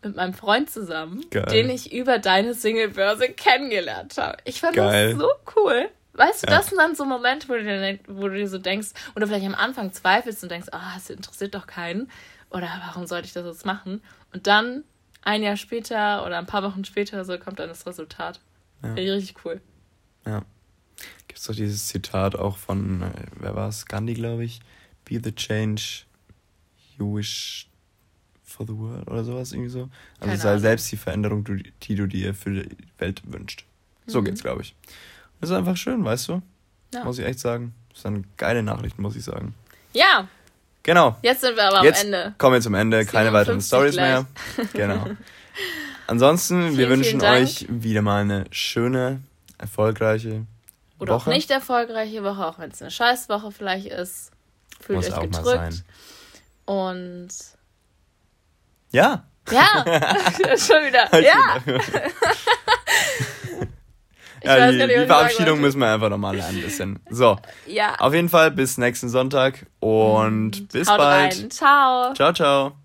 mit meinem Freund zusammen, Geil. den ich über deine Singlebörse kennengelernt habe. Ich fand Geil. das so cool. Weißt du, ja. das sind dann so Momente, wo du, dir, wo du dir so denkst, oder vielleicht am Anfang zweifelst und denkst, ah, oh, das interessiert doch keinen. Oder warum sollte ich das jetzt machen? Und dann, ein Jahr später oder ein paar Wochen später, so kommt dann das Resultat. Ja. Finde ich richtig cool. Ja. Gibt es doch dieses Zitat auch von, äh, wer war es? Gandhi, glaube ich. Be the change you wish for the world oder sowas, irgendwie so. Also Keine sei Ahnung. selbst die Veränderung, die du dir für die Welt wünschst. So mhm. geht's, glaube ich. Das ist einfach schön, weißt du? Ja. Muss ich echt sagen. Das sind geile Nachrichten, muss ich sagen. Ja. Genau. Jetzt sind wir aber jetzt am Ende. Kommen wir zum Ende. Keine weiteren Storys mehr. Genau. Ansonsten, vielen, wir wünschen euch wieder mal eine schöne, erfolgreiche Oder Woche. Auch nicht erfolgreiche Woche, auch wenn es eine Scheißwoche vielleicht ist. Fühlt Muss euch auch gedrückt. Mal sein. Und ja. Ja. Schon wieder. Halt ja. Wieder. ja die, nicht, die Verabschiedung müssen wir einfach nochmal lernen ein bisschen. So. Ja. Auf jeden Fall bis nächsten Sonntag und, und bis bald. Rein. Ciao. Ciao, ciao.